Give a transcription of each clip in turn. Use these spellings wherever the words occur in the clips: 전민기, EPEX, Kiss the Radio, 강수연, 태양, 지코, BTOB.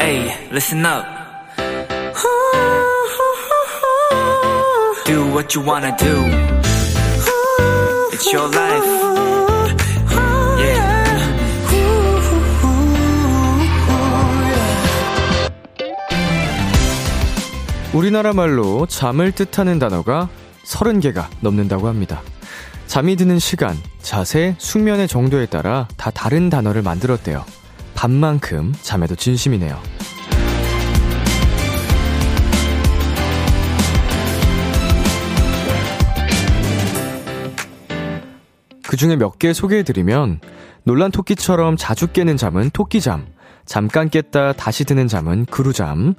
Hey, listen up. Do what you wanna do. It's your life. Yeah. 우리나라 말로 잠을 뜻하는 단어가 30개가 넘는다고 합니다. 잠이 드는 시간, 자세, 숙면의 정도에 따라 다 다른 단어를 만들었대요. 밤만큼 잠에도 진심이네요. 그 중에 몇 개 소개해드리면 놀란 토끼처럼 자주 깨는 잠은 토끼잠, 잠깐 깼다 다시 드는 잠은 그루잠,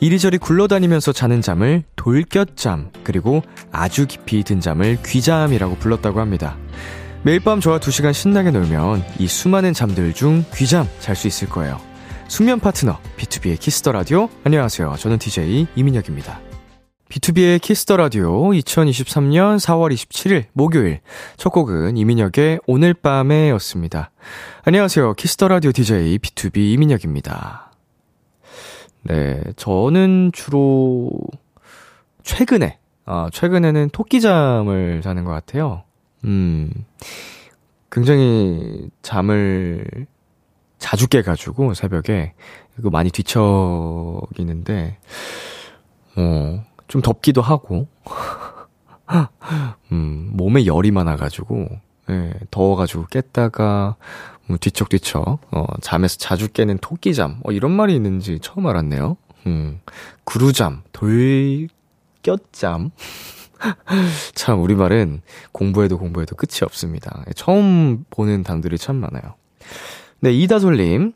이리저리 굴러다니면서 자는 잠을 돌곁잠, 그리고 아주 깊이 든 잠을 귀잠이라고 불렀다고 합니다. 매일 밤 저와 2시간 신나게 놀면 이 수많은 잠들 중 귀잠 잘 수 있을 거예요. 숙면 파트너 BTOB의 키스 더 라디오, 안녕하세요. 저는 DJ 이민혁입니다. BTOB의 키스 더 라디오 2023년 4월 27일 목요일 첫 곡은 이민혁의 오늘 밤에 였습니다. 안녕하세요. 키스 더 라디오 DJ BTOB 이민혁입니다. 네, 저는 주로 최근에는 토끼잠을 자는 것 같아요. 굉장히 잠을 자주 깨가지고 새벽에 이거 많이 뒤척이는데 좀 덥기도 하고, 몸에 열이 많아가지고, 예, 더워가지고 깼다가, 뒤척뒤척, 잠에서 자주 깨는 토끼잠, 이런 말이 있는지 처음 알았네요. 구루잠, 돌곁잠. 참, 우리말은 공부해도 끝이 없습니다. 처음 보는 단어들이 참 많아요. 네, 이다솔님.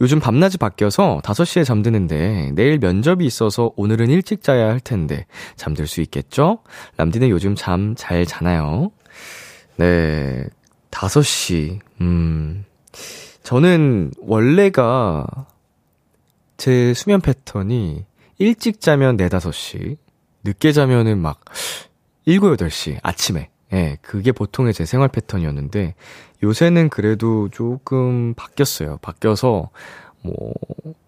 요즘 밤낮이 바뀌어서 5시에 잠드는데 내일 면접이 있어서 오늘은 일찍 자야 할 텐데 잠들 수 있겠죠? 람디는 요즘 잠 잘 자나요? 네, 5시. 저는 원래가 제 수면 패턴이 일찍 자면 4, 5시, 늦게 자면은 막 7, 8시 아침에. 네, 그게 보통의 제 생활 패턴이었는데 요새는 그래도 조금 바뀌었어요. 바뀌어서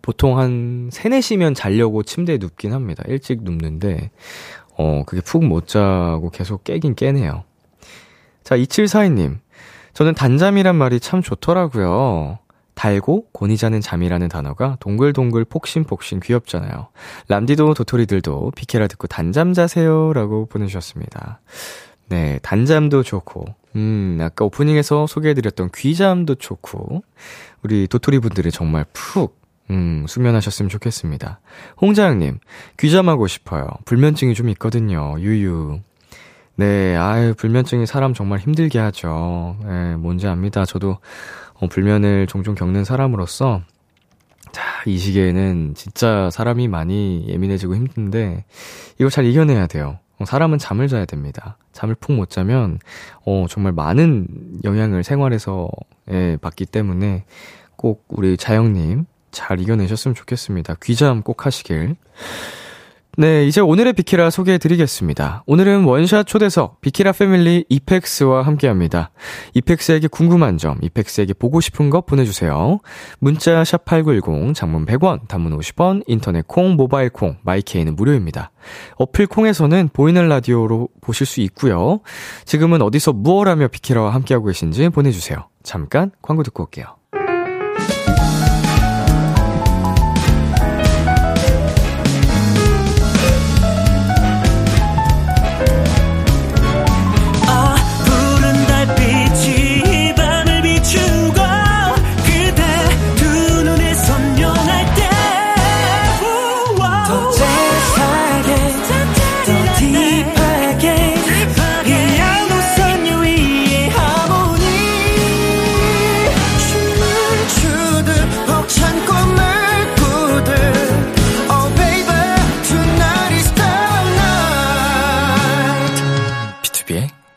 보통 한 3, 4시면 자려고 침대에 눕긴 합니다. 일찍 눕는데 그게 푹 못 자고 계속 깨긴 깨네요. 자, 2742님. 저는 단잠이란 말이 참 좋더라고요. 달고 곤히 자는 잠이라는 단어가 동글동글 폭신폭신 귀엽잖아요. 람디도 도토리들도 비케라 듣고 단잠 자세요 라고 보내주셨습니다. 네, 단잠도 좋고, 아까 오프닝에서 소개해드렸던 귀잠도 좋고, 우리 도토리분들이 정말 푹, 수면하셨으면 좋겠습니다. 홍자영님, 귀잠하고 싶어요. 불면증이 좀 있거든요. 유유. 네, 아유, 불면증이 사람 정말 힘들게 하죠. 네, 뭔지 압니다. 저도 불면을 종종 겪는 사람으로서, 자, 이 시기에는 진짜 사람이 많이 예민해지고 힘든데, 이거 잘 이겨내야 돼요. 사람은 잠을 자야 됩니다. 잠을 푹 못 자면 정말 많은 영향을 생활에서 받기 때문에 꼭 우리 자영님 잘 이겨내셨으면 좋겠습니다. 귀잠 꼭 하시길. 네, 이제 오늘의 비키라 소개해드리겠습니다. 오늘은 원샷 초대석 비키라 패밀리 이펙스와 함께합니다. 이펙스에게 궁금한 점, 이펙스에게 보고 싶은 것 보내주세요. 문자 샵8910, 장문 100원, 단문 50원, 인터넷 콩, 모바일 콩, 마이케이는 무료입니다. 어플 콩에서는 보이는 라디오로 보실 수 있고요. 지금은 어디서 무얼 하며 비키라와 함께하고 계신지 보내주세요. 잠깐 광고 듣고 올게요.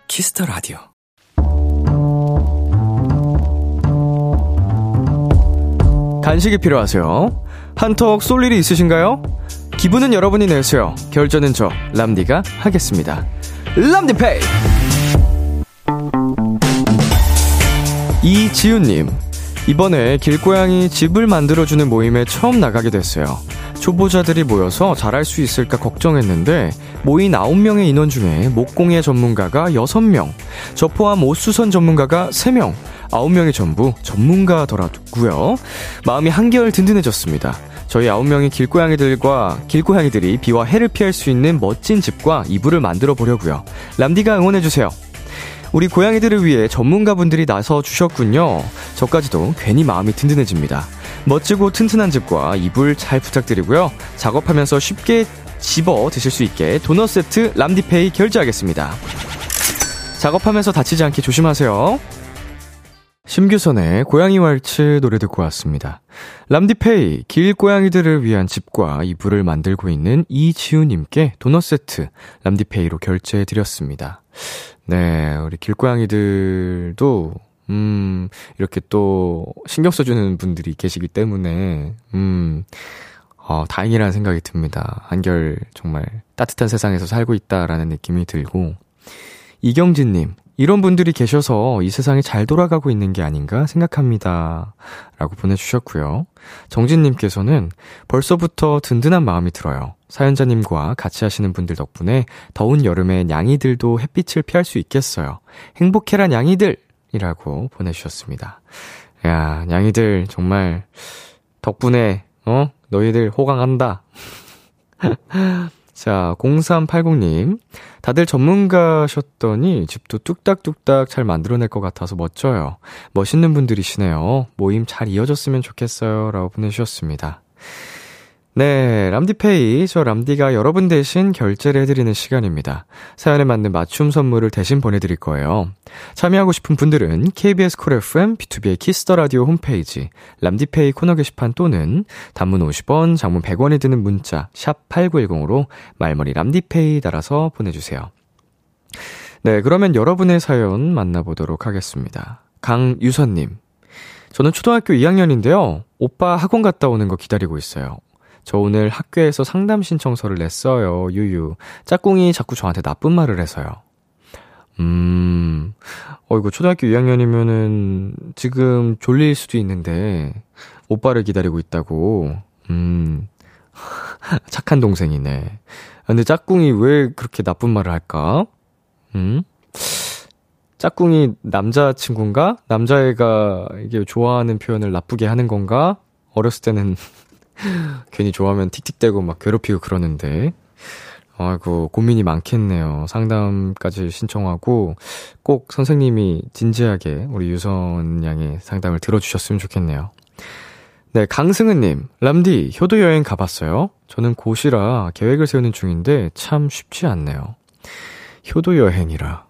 키스 더 라디오. 간식이 필요하세요? 한턱 쏠 일이 있으신가요? 기분은 여러분이 내세요. 결제는 저 람디가 하겠습니다. 람디페이. 이지훈님, 이번에 길고양이 집을 만들어주는 모임에 처음 나가게 됐어요. 초보자들이 모여서 잘할 수 있을까 걱정했는데 모인 9명의 인원 중에 목공예 전문가가 6명, 저 포함 옷수선 전문가가 3명, 9명이 전부 전문가더라고요. 마음이 한결 든든해졌습니다. 저희 9명이 길고양이들이 비와 해를 피할 수 있는 멋진 집과 이불을 만들어 보려고요. 람디가 응원해주세요. 우리 고양이들을 위해 전문가분들이 나서 주셨군요. 저까지도 괜히 마음이 든든해집니다. 멋지고 튼튼한 집과 이불 잘 부탁드리고요. 작업하면서 쉽게 집어 드실 수 있게 도넛 세트 람디페이 결제하겠습니다. 작업하면서 다치지 않게 조심하세요. 심규선의 고양이 왈츠 노래 듣고 왔습니다. 람디페이 길고양이들을 위한 집과 이불을 만들고 있는 이지우님께 도넛 세트 람디페이로 결제해드렸습니다. 네, 우리 길고양이들도 이렇게 또 신경 써주는 분들이 계시기 때문에 다행이라는 생각이 듭니다. 한결 정말 따뜻한 세상에서 살고 있다라는 느낌이 들고, 이경진님, 이런 분들이 계셔서 이 세상이 잘 돌아가고 있는 게 아닌가 생각합니다 라고 보내주셨고요. 정진님께서는 벌써부터 든든한 마음이 들어요. 사연자님과 같이 하시는 분들 덕분에 더운 여름에 냥이들도 햇빛을 피할 수 있겠어요. 행복해라 냥이들! 이라고 보내주셨습니다. 야, 냥이들 정말 덕분에 너희들 호강한다. 자, 0380님, 다들 전문가셨더니 집도 뚝딱뚝딱 잘 만들어낼 것 같아서 멋져요. 멋있는 분들이시네요. 모임 잘 이어졌으면 좋겠어요 라고 보내주셨습니다. 네, 람디페이, 저 람디가 여러분 대신 결제를 해드리는 시간입니다. 사연에 맞는 맞춤 선물을 대신 보내드릴 거예요. 참여하고 싶은 분들은 KBS 콜 FM, B2B의 키스 더 라디오 홈페이지 람디페이 코너 게시판 또는 단문 50원, 장문 100원이 드는 문자 샵 8910으로 말머리 람디페이 달아서 보내주세요. 네, 그러면 여러분의 사연 만나보도록 하겠습니다. 강유선님, 저는 초등학교 2학년인데요. 오빠 학원 갔다 오는 거 기다리고 있어요. 저 오늘 학교에서 상담 신청서를 냈어요. 유유. 짝꿍이 자꾸 저한테 나쁜 말을 해서요. 어이구, 초등학교 2학년이면은 지금 졸릴 수도 있는데 오빠를 기다리고 있다고. 착한 동생이네. 근데 짝꿍이 왜 그렇게 나쁜 말을 할까? 짝꿍이 남자친구인가? 남자애가 이게 좋아하는 표현을 나쁘게 하는 건가? 어렸을 때는 괜히 좋아하면 틱틱대고 막 괴롭히고 그러는데, 아이고, 고민이 많겠네요. 상담까지 신청하고 꼭 선생님이 진지하게 우리 유선 양의 상담을 들어주셨으면 좋겠네요. 네, 강승은님, 람디, 효도 여행 가봤어요? 저는 고시라 계획을 세우는 중인데 참 쉽지 않네요. 효도 여행이라,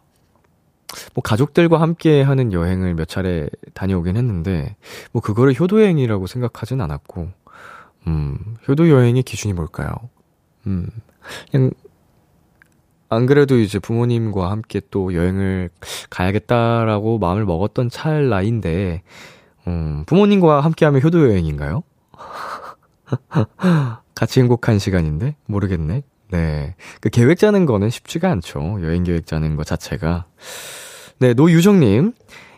뭐 가족들과 함께 하는 여행을 몇 차례 다녀오긴 했는데 뭐 그거를 효도 여행이라고 생각하진 않았고, 효도 여행의 기준이 뭘까요? 그냥, 안 그래도 이제 부모님과 함께 또 여행을 가야겠다라고 마음을 먹었던 찰나인데, 부모님과 함께 하면 효도 여행인가요? 같이 행복한 시간인데? 모르겠네. 네. 그 계획 짜는 거는 쉽지가 않죠. 여행 계획 짜는 거 자체가. 네, 노유정님,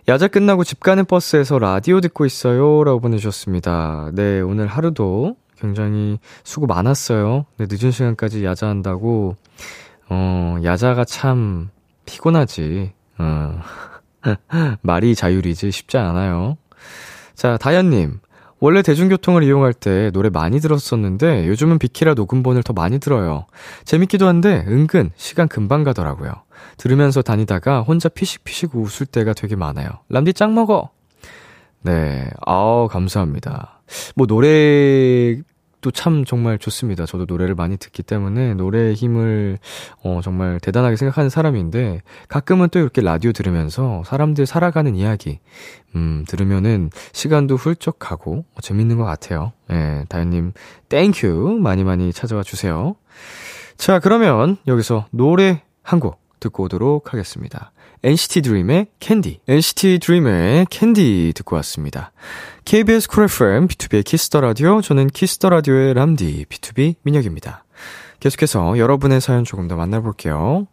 야자 끝나고 집 가는 버스에서 라디오 듣고 있어요 라고 보내주셨습니다. 네, 오늘 하루도 굉장히 수고 많았어요. 네, 늦은 시간까지 야자한다고, 야자가 참 피곤하지. 말이 자율이지 쉽지 않아요. 자, 다현님, 원래 대중교통을 이용할 때 노래 많이 들었었는데 요즘은 비키라 녹음본을 더 많이 들어요. 재밌기도 한데 은근 시간 금방 가더라고요. 들으면서 다니다가 혼자 피식피식 웃을 때가 되게 많아요. 람디 짱 먹어. 네, 아우, 감사합니다. 뭐 노래도 참 정말 좋습니다. 저도 노래를 많이 듣기 때문에 노래의 힘을 정말 대단하게 생각하는 사람인데, 가끔은 또 이렇게 라디오 들으면서 사람들 살아가는 이야기 들으면은 시간도 훌쩍 가고 재밌는 것 같아요. 네, 다현님 땡큐, 많이 많이 찾아와 주세요. 자, 그러면 여기서 노래 한 곡 듣고 오도록 하겠습니다. NCT DREAM의 캔디. NCT DREAM의 캔디 듣고 왔습니다. KBS 쿨 FM, B2B의 키스 더 라디오, 저는 키스 더 라디오의 람디, B2B 민혁입니다. 계속해서 여러분의 사연 조금 더 만나볼게요.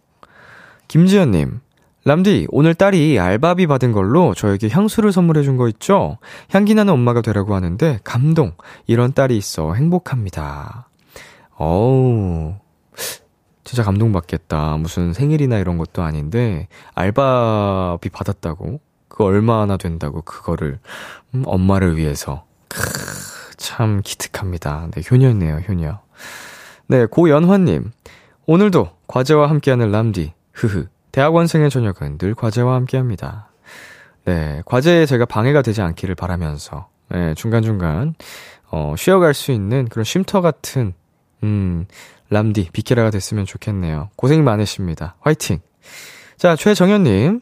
김지연님, 람디, 오늘 딸이 알바비 받은 걸로 저에게 향수를 선물해 준 거 있죠? 향기나는 엄마가 되라고 하는데 감동! 이런 딸이 있어 행복합니다. 어우, 진짜 감동받겠다. 무슨 생일이나 이런 것도 아닌데 알바비 받았다고? 그 얼마나 된다고 그거를 엄마를 위해서. 참 기특합니다. 네, 효녀네요, 효녀. 네, 고연화님. 오늘도 과제와 함께하는 람디. 흐흐. 대학원생의 저녁은 늘 과제와 함께합니다. 네, 과제에 제가 방해가 되지 않기를 바라면서 네, 중간중간 쉬어갈 수 있는 그런 쉼터 같은 람디, 비키라가 됐으면 좋겠네요. 고생 많으십니다. 화이팅! 자, 최정현님.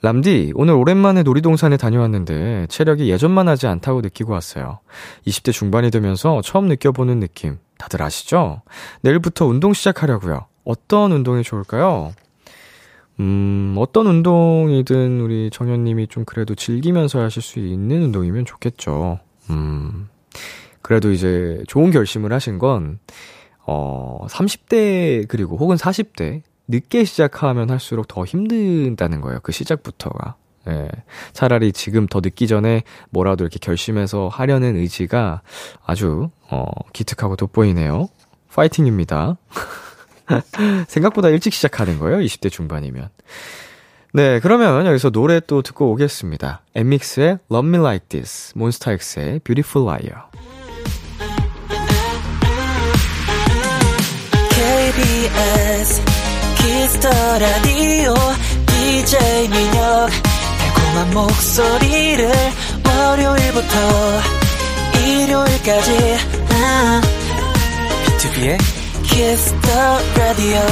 람디, 오늘 오랜만에 놀이동산에 다녀왔는데 체력이 예전만 하지 않다고 느끼고 왔어요. 20대 중반이 되면서 처음 느껴보는 느낌 다들 아시죠? 내일부터 운동 시작하려고요. 어떤 운동이 좋을까요? 어떤 운동이든 우리 정현님이 좀 그래도 즐기면서 하실 수 있는 운동이면 좋겠죠. 그래도 이제 좋은 결심을 하신 건 30대 그리고 혹은 40대 늦게 시작하면 할수록 더 힘든다는 거예요. 그 시작부터가. 예. 차라리 지금 더 늦기 전에 뭐라도 이렇게 결심해서 하려는 의지가 아주 기특하고 돋보이네요. 파이팅입니다. 생각보다 일찍 시작하는 거예요. 20대 중반이면. 네, 그러면 여기서 노래 또 듣고 오겠습니다. 엠믹스의 Love Me Like This, 몬스타엑스의 Beautiful Liar. KBS Kiss the Radio, DJ 민혁 달콤한 목소리를 월요일부터 일요일까지 BTOB의 Kiss the Radio.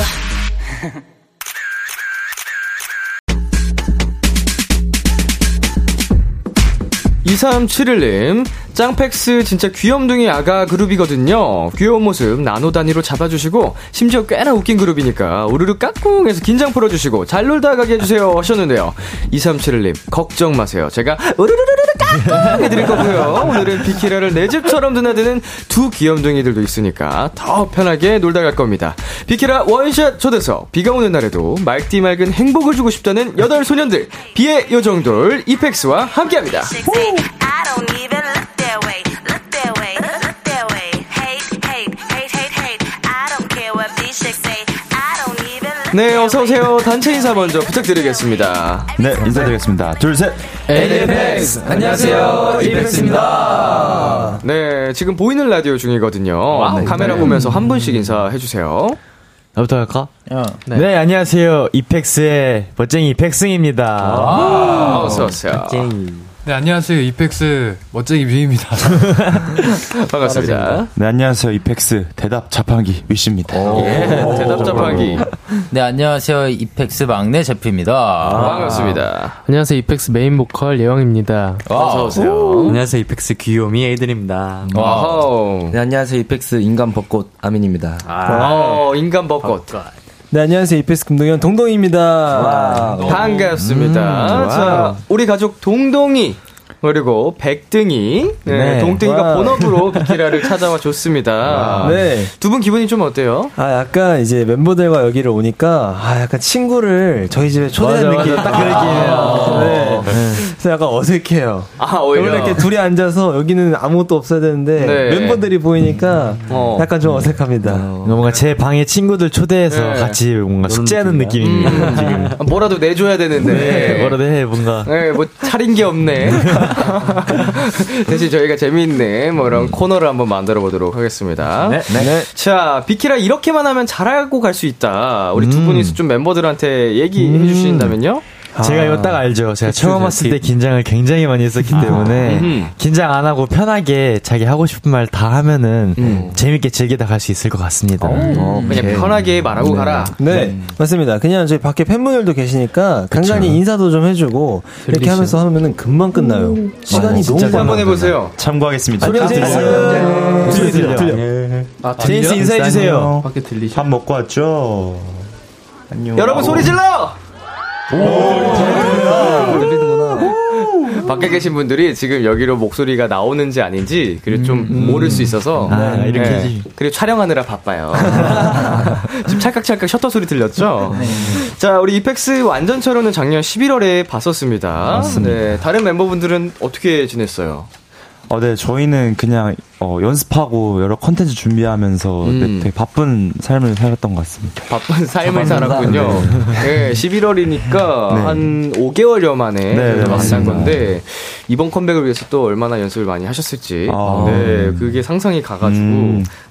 (2371님) 짱팩스 진짜 귀염둥이 아가 그룹이거든요. 귀여운 모습 나노 단위로 잡아주시고 심지어 꽤나 웃긴 그룹이니까 우르르 까꿍해서 긴장 풀어주시고 잘 놀다 가게 해주세요 하셨는데요. 2371님 걱정 마세요. 제가 우르르르르 까꿍 해드릴 거고요. 오늘은 비키라를 내 집처럼 드나드는 두 귀염둥이들도 있으니까 더 편하게 놀다 갈 겁니다. 비키라 원샷 초대석, 비가 오는 날에도 맑디 맑은 행복을 주고 싶다는 여덟 소년들 비의 요정돌 이펙스와 함께합니다. 네, 어서오세요. 단체 인사 먼저 부탁드리겠습니다. 네, 인사드리겠습니다. 둘, 셋. EPEX. 안녕하세요. EPEX입니다. 네, 지금 보이는 라디오 중이거든요. 와우, 네, 카메라 보면서 한 분씩 인사해주세요. 나부터 할까? 네. 네, 안녕하세요. EPEX의 멋쟁이 이펙스입니다. 어서오세요. 네, 안녕하세요. 이펙스 멋쟁이 뮤입니다. 반갑습니다. 네, 안녕하세요. 이펙스 대답 자판기 위시입니다. 예, 대답 자판기. 네, 안녕하세요. 이펙스 막내 제피입니다. 반갑습니다. 안녕하세요. 이펙스 메인 보컬 예영입니다. 어서 오세요. 안녕하세요. 이펙스 귀요미 에이든입니다. 와우. 네, 안녕하세요. 이펙스 인간 벚꽃 아민입니다. 인간 벚꽃. 네, 안녕하세요. 이펙스 금동현 동동이입니다. 와, 반갑습니다. 자, 우리 가족 동동이 그리고 백등이, 네, 동등이가 와. 본업으로 비키라를 찾아와 줬습니다. 네. 두 분 기분이 좀 어때요? 아, 약간 이제 멤버들과 여기를 오니까 약간 친구를 저희 집에 초대한 느낌, 딱 그 느낌이에요. 네. 그래서 약간 어색해요. 오히려 이렇게 둘이 앉아서 여기는 아무것도 없어야 되는데 멤버들이 보이니까 약간 좀 어색합니다. 뭔가 제 방에 친구들 초대해서 같이 뭔가 숙제하는 느낌입니다. 지금 뭐라도 내줘야 되는데 뭐라도 해 뭔가. 네, 뭐 차린 게 없네. 대신 저희가 재미있는 뭐 이런 코너를 한번 만들어 보도록 하겠습니다. 네. 자, 비키라 이렇게만 하면 잘하고 갈 수 있다. 우리 두 분이서 좀 멤버들한테 얘기해 주신다면요? 제가 이거 딱 알죠. 제가 처음 왔을 때 긴장을 굉장히 많이 했었기 때문에 긴장 안 하고 편하게 자기 하고 싶은 말 다 하면은 재밌게 즐기다 갈 수 있을 것 같습니다. 그냥 편하게 말하고 가라. 네, 맞습니다. 그냥 저희 밖에 팬분들도 계시니까 간간히 인사도 좀 해주고 이렇게 하면서 하면은 금방 끝나요. 시간이 너무 많아요. 한번 해보세요. 참고하겠습니다. 소리 들려. 제인스 인사해 주세요. 밖에 들리죠? 밥 먹고 왔죠. 안녕. 여러분 소리 질러. 오, 들리는구나. 밖에 계신 분들이 지금 여기로 목소리가 나오는지 아닌지 그리고 좀 모를 수 있어서 아, 이렇게 네. 그리고 촬영하느라 바빠요. 지금 찰칵찰칵 셔터 소리 들렸죠? 네. 자, 우리 이펙스 완전체로는 작년 11월에 봤었습니다. 맞습니다. 네, 다른 멤버분들은 어떻게 지냈어요? 네, 저희는 그냥 연습하고 여러 컨텐츠 준비하면서 네, 되게 바쁜 삶을 살았던 것 같습니다. 바쁜 삶을 살았군요. 네. 네, 11월이니까 네. 한 5개월여 만에 네, 만난 건데 이번 컴백을 위해서 또 얼마나 연습을 많이 하셨을지 아, 네, 그게 상상이 가가지고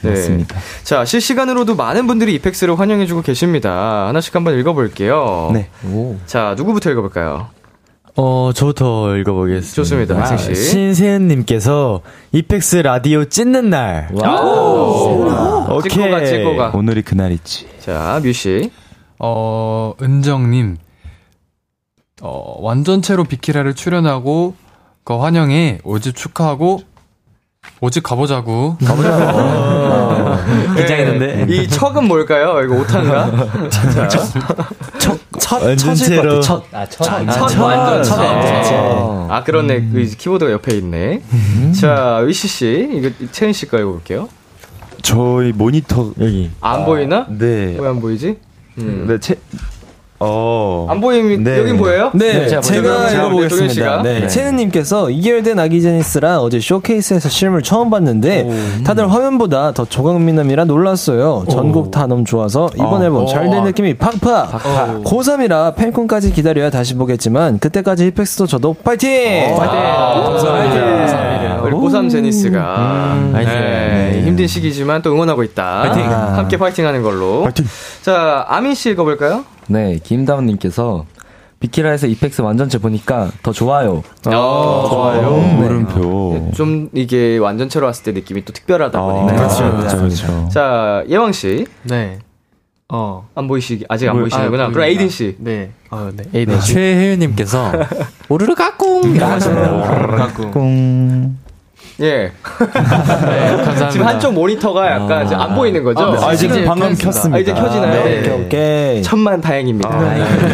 맞습니다. 네. 자, 실시간으로도 많은 분들이 이펙스를 환영해주고 계십니다. 하나씩 한번 읽어볼게요. 네. 오. 자, 누구부터 읽어볼까요? 저부터 읽어보겠습니다. 좋습니다. 아, 신세은님께서 이펙스 라디오 찢는 날. 와우. 오케이. 찍고가. 오늘이 그날이지. 자, 뮤씨. 은정님. 완전체로 비키라를 출연하고 그 환영해 오집 축하하고 오집 가보자고. 가보자고. 긴장했는데. 이 척은 뭘까요? 이거 오탄가? 자. 첫. 첫. 그렇네. 키보드가 옆에 있네. 자, 위시씨. 이거 채인씨 거 읽어볼게요. 저희 모니터, 여기. 안 보이나? 네. 왜 안 보이지? 네, 안 보이면, 네. 여긴 보여요? 네. 제가 읽어보겠습니다. 네. 채은님께서 2개월 된 아기제니스라 어제 쇼케이스에서 실물 처음 봤는데 다들 화면보다 더 조각미남이라 놀랐어요. 전곡 다 너무 좋아서 이번 앨범 잘된 느낌이 팍팍. 고3이라 팬콘까지 기다려야 다시 보겠지만 그때까지 히펙스도 저도 파이팅! 감사합니다. 우리 고3 제니스가 네. 힘든 시기지만 또 응원하고 있다. 파이팅! 함께 파이팅하는 걸로. 파이팅! 자, 아민씨 읽어볼까요? 네, 김다운님께서 비키라에서 이펙스 완전체 보니까 더 좋아요. 좋아요. 네. 물음표. 네, 좀 이게 완전체로 왔을 때 느낌이 또 특별하다 보니까. 그렇죠. 자, 예왕 씨. 네. 안 보이시 아직 안 보이시는구나. 그럼 에이든 씨. 네. 네. 에이든 씨. 최혜윤님께서 오르르 까꿍. 까꿍. 예. 네, 지금 한쪽 모니터가 약간 안 보이는 거죠? 아, 지금 방금 켰습니다. 이제 켜지나요? 네. 오케이. 천만 다행입니다.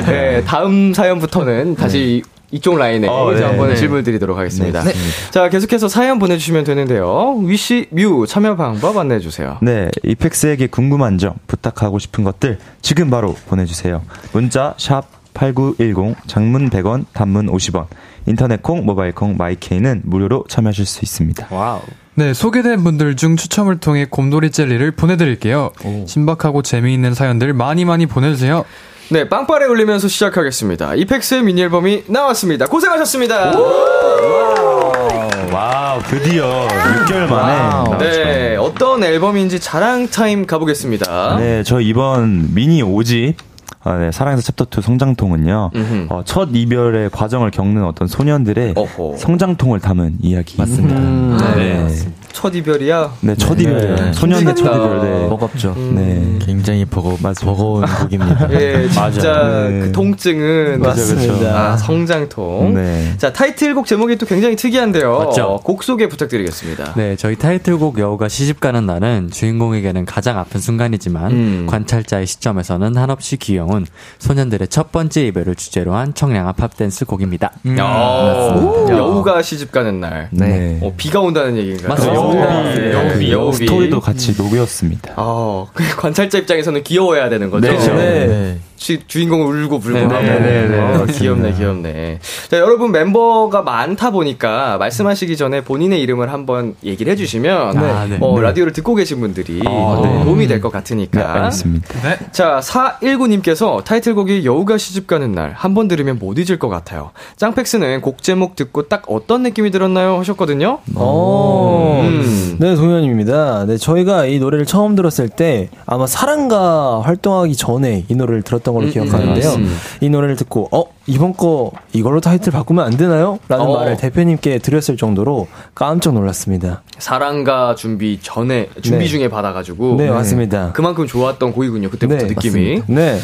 네, 다음 사연부터는 다시 이쪽 라인에 한번 질문 드리도록 하겠습니다. 네. 자, 계속해서 사연 보내주시면 되는데요. 위시, 뮤 참여 방법 안내해주세요. 네, 이펙스에게 궁금한 점, 부탁하고 싶은 것들 지금 바로 보내주세요. 문자 샵 8910, 장문 100원, 단문 50원. 인터넷 콩, 모바일 콩, 마이케이는 무료로 참여하실 수 있습니다. 와우. 네, 소개된 분들 중 추첨을 통해 곰돌이 젤리를 보내드릴게요. 오. 신박하고 재미있는 사연들 많이 많이 보내주세요. 네, 빵빠레 울리면서 시작하겠습니다. 이펙스의 미니앨범이 나왔습니다. 고생하셨습니다. 와우, 드디어 6개월 만에. 네, 어떤 앨범인지 자랑타임 가보겠습니다. 네, 저 이번 미니 5집 네, 사랑에서 챕터 2 성장통은요. 첫 이별의 과정을 겪는 어떤 소년들의 어허. 성장통을 담은 이야기. 맞습니다. 네. 맞습니다. 첫 이별이야? 네, 첫 이별. 네. 소년의 첫 이별. 네. 버겁죠. 네. 굉장히 버거운 곡입니다. 예, 진짜 네. 그 통증은 맞습니다. 그렇죠. 아, 성장통. 네. 자, 타이틀곡 제목이 또 굉장히 특이한데요. 맞죠? 곡 소개 부탁드리겠습니다. 네, 저희 타이틀곡 여우가 시집가는 날은 주인공에게는 가장 아픈 순간이지만 관찰자의 시점에서는 한없이 귀여운 소년들의 첫 번째 이별을 주제로 한 청량한 팝댄스 곡입니다. 여우가 시집가는 날. 네. 비가 온다는 얘기인가요? 맞아요. 여우비. 스토리도 같이 녹였습니다. 관찰자 입장에서는 귀여워야 되는 거죠. 네. 네. 주인공을 울고 불고 하고. 귀엽네. 자, 여러분 멤버가 많다 보니까 말씀하시기 전에 본인의 이름을 한번 얘기를 해주시면 라디오를 듣고 계신 분들이 도움이 될 것 같으니까. 네, 알겠습니다. 네. 자, 419님께서 타이틀곡이 여우가 시집가는 날 한 번 들으면 못 잊을 것 같아요. 짱팩스는 곡 제목 듣고 딱 어떤 느낌이 들었나요? 하셨거든요. 네, 동현입니다. 네, 저희가 이 노래를 처음 들었을 때 아마 사랑가 활동하기 전에 이 노래를 들었던 걸로 기억하는데요. 이 노래를 듣고 이번 거 이걸로 타이틀 바꾸면 안 되나요? 라는 말을 대표님께 드렸을 정도로 깜짝 놀랐습니다. 사랑가 준비 전에 중에 받아가지고 네, 맞습니다. 그만큼 좋았던 곡이군요. 그때부터 네, 느낌이. 맞습니다. 네.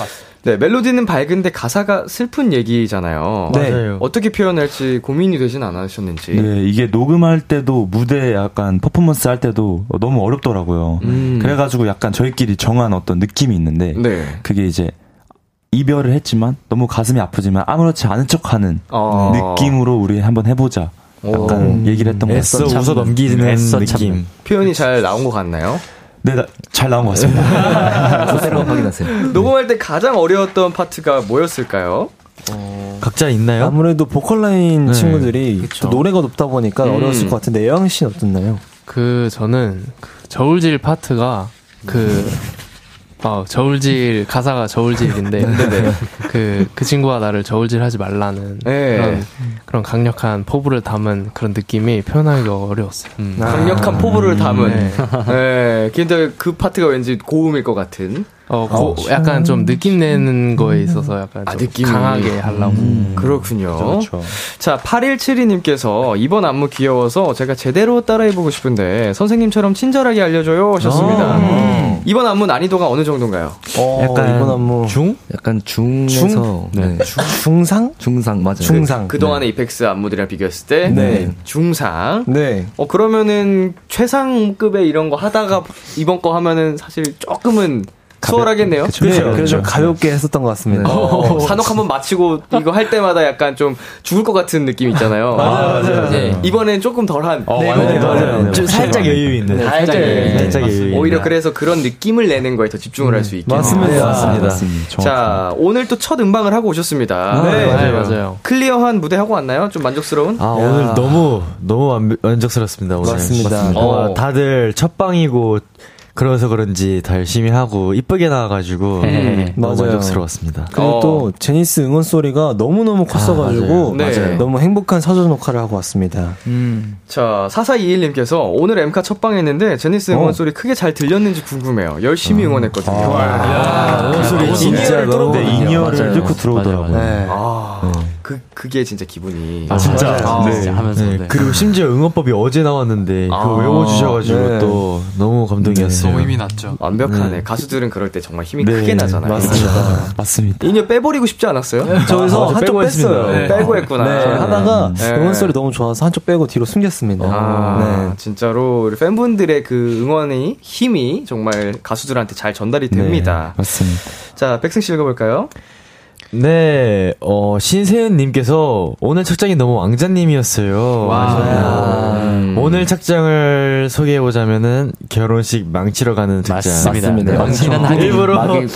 네, 멜로디는 밝은데 가사가 슬픈 얘기잖아요. 네. 맞아요. 어떻게 표현할지 고민이 되진 않으셨는지. 네, 이게 녹음할 때도 무대 약간 퍼포먼스 할 때도 너무 어렵더라고요. 그래가지고 약간 저희끼리 정한 어떤 느낌이 있는데 그게 이제 이별을 했지만 너무 가슴이 아프지만 아무렇지 않은 척하는 느낌으로 우리 한번 해보자. 약간 얘기를 했던 것 같아요. 애써 웃어 넘기는 애써 느낌. 표현이 잘 나온 것 같나요? 네, 잘 나온 것 같습니다. 그대로 확인하세요. 녹음할 때 가장 어려웠던 파트가 뭐였을까요? 각자 있나요? 아무래도 보컬 라인 친구들이 또 노래가 높다 보니까 어려웠을 것 같은데 예영 씨는 어땠나요? 저는 저울질 파트가 저울질 가사가 저울질인데 그 친구가 나를 저울질하지 말라는 그런 강력한 포부를 담은 그런 느낌이 표현하기가 어려웠어요. 강력한 포부를 담은. 근데 그 파트가 왠지 고음일 것 같은. 약간 좀 느낌 내는 거에 있어서 약간 좀 강하게 하려고. 그렇군요. 그렇죠. 자, 8172님께서 이번 안무 귀여워서 제가 제대로 따라해보고 싶은데 선생님처럼 친절하게 알려줘요 하셨습니다. 이번 안무 난이도가 어느 정도인가요? 약간 이번 안무 중? 약간 중에서 중상? 중상 맞아요. 중상. 그동안의 이펙스 안무들이랑 비교했을 때 중상. 네. 그러면은 최상급의 이런 거 하다가 이번 거 하면은 사실 조금은 수월하겠네요. 그렇죠. 네, 그래서 가볍게 했었던 것 같습니다. 산옥 한번 마치고 이거 할 때마다 약간 좀 죽을 것 같은 느낌 있잖아요. 맞아요. 네. 이번엔 조금 덜한. 맞아요. 좀 살짝 여유 있는. 살짝 여유 있는. 오히려 그래서 그런 느낌을 내는 거에 더 집중을 할 수 있게. 맞습니다. 자, 오늘 또 첫 음방을 하고 오셨습니다. 맞아요. 클리어한 무대 하고 왔나요? 좀 만족스러운? 오늘 너무 만족스럽습니다. 오늘. 맞습니다. 다들 첫 방이고. 그래서 그런지 다 열심히 하고 이쁘게 나와가지고 너무 만족스러웠습니다. 그리고 또 제니스 응원 소리가 너무너무 컸어가지고 맞아요. 너무 행복한 사전 녹화를 하고 왔습니다. 자, 4421님께서 오늘 엠카 첫방 했는데 제니스 응원 소리 크게 잘 들렸는지 궁금해요. 열심히 응원했거든요. 그 소리 진짜 너무 인이어를 뚫고 들어오더라고요. 그게 진짜 기분이 진짜 하면서 그리고 심지어 응원법이 어제 나왔는데 그거 외워주셔가지고 또 너무 감동이었어요. 너무 힘이 났죠. 완벽하네. 가수들은 그럴 때 정말 힘이 크게 나잖아요. 맞습니다. 인이어 빼버리고 싶지 않았어요? 저에서 한쪽 뺐어요. 빼고 했구나. 하다가 응원 소리 너무 좋아서 한쪽 빼고 뒤로 숨겼습니다. 진짜로 우리 팬분들의 그 응원의 힘이 정말 가수들한테 잘 전달이 됩니다. 맞습니다. 자, 백승 씨 읽어볼까요? 네, 신세은님께서 오늘 착장이 너무 왕자님이었어요. 오늘 착장을 소개해보자면은 결혼식 망치러 가는 착장. 맞습니다. 망치는 하객. 일부러 그런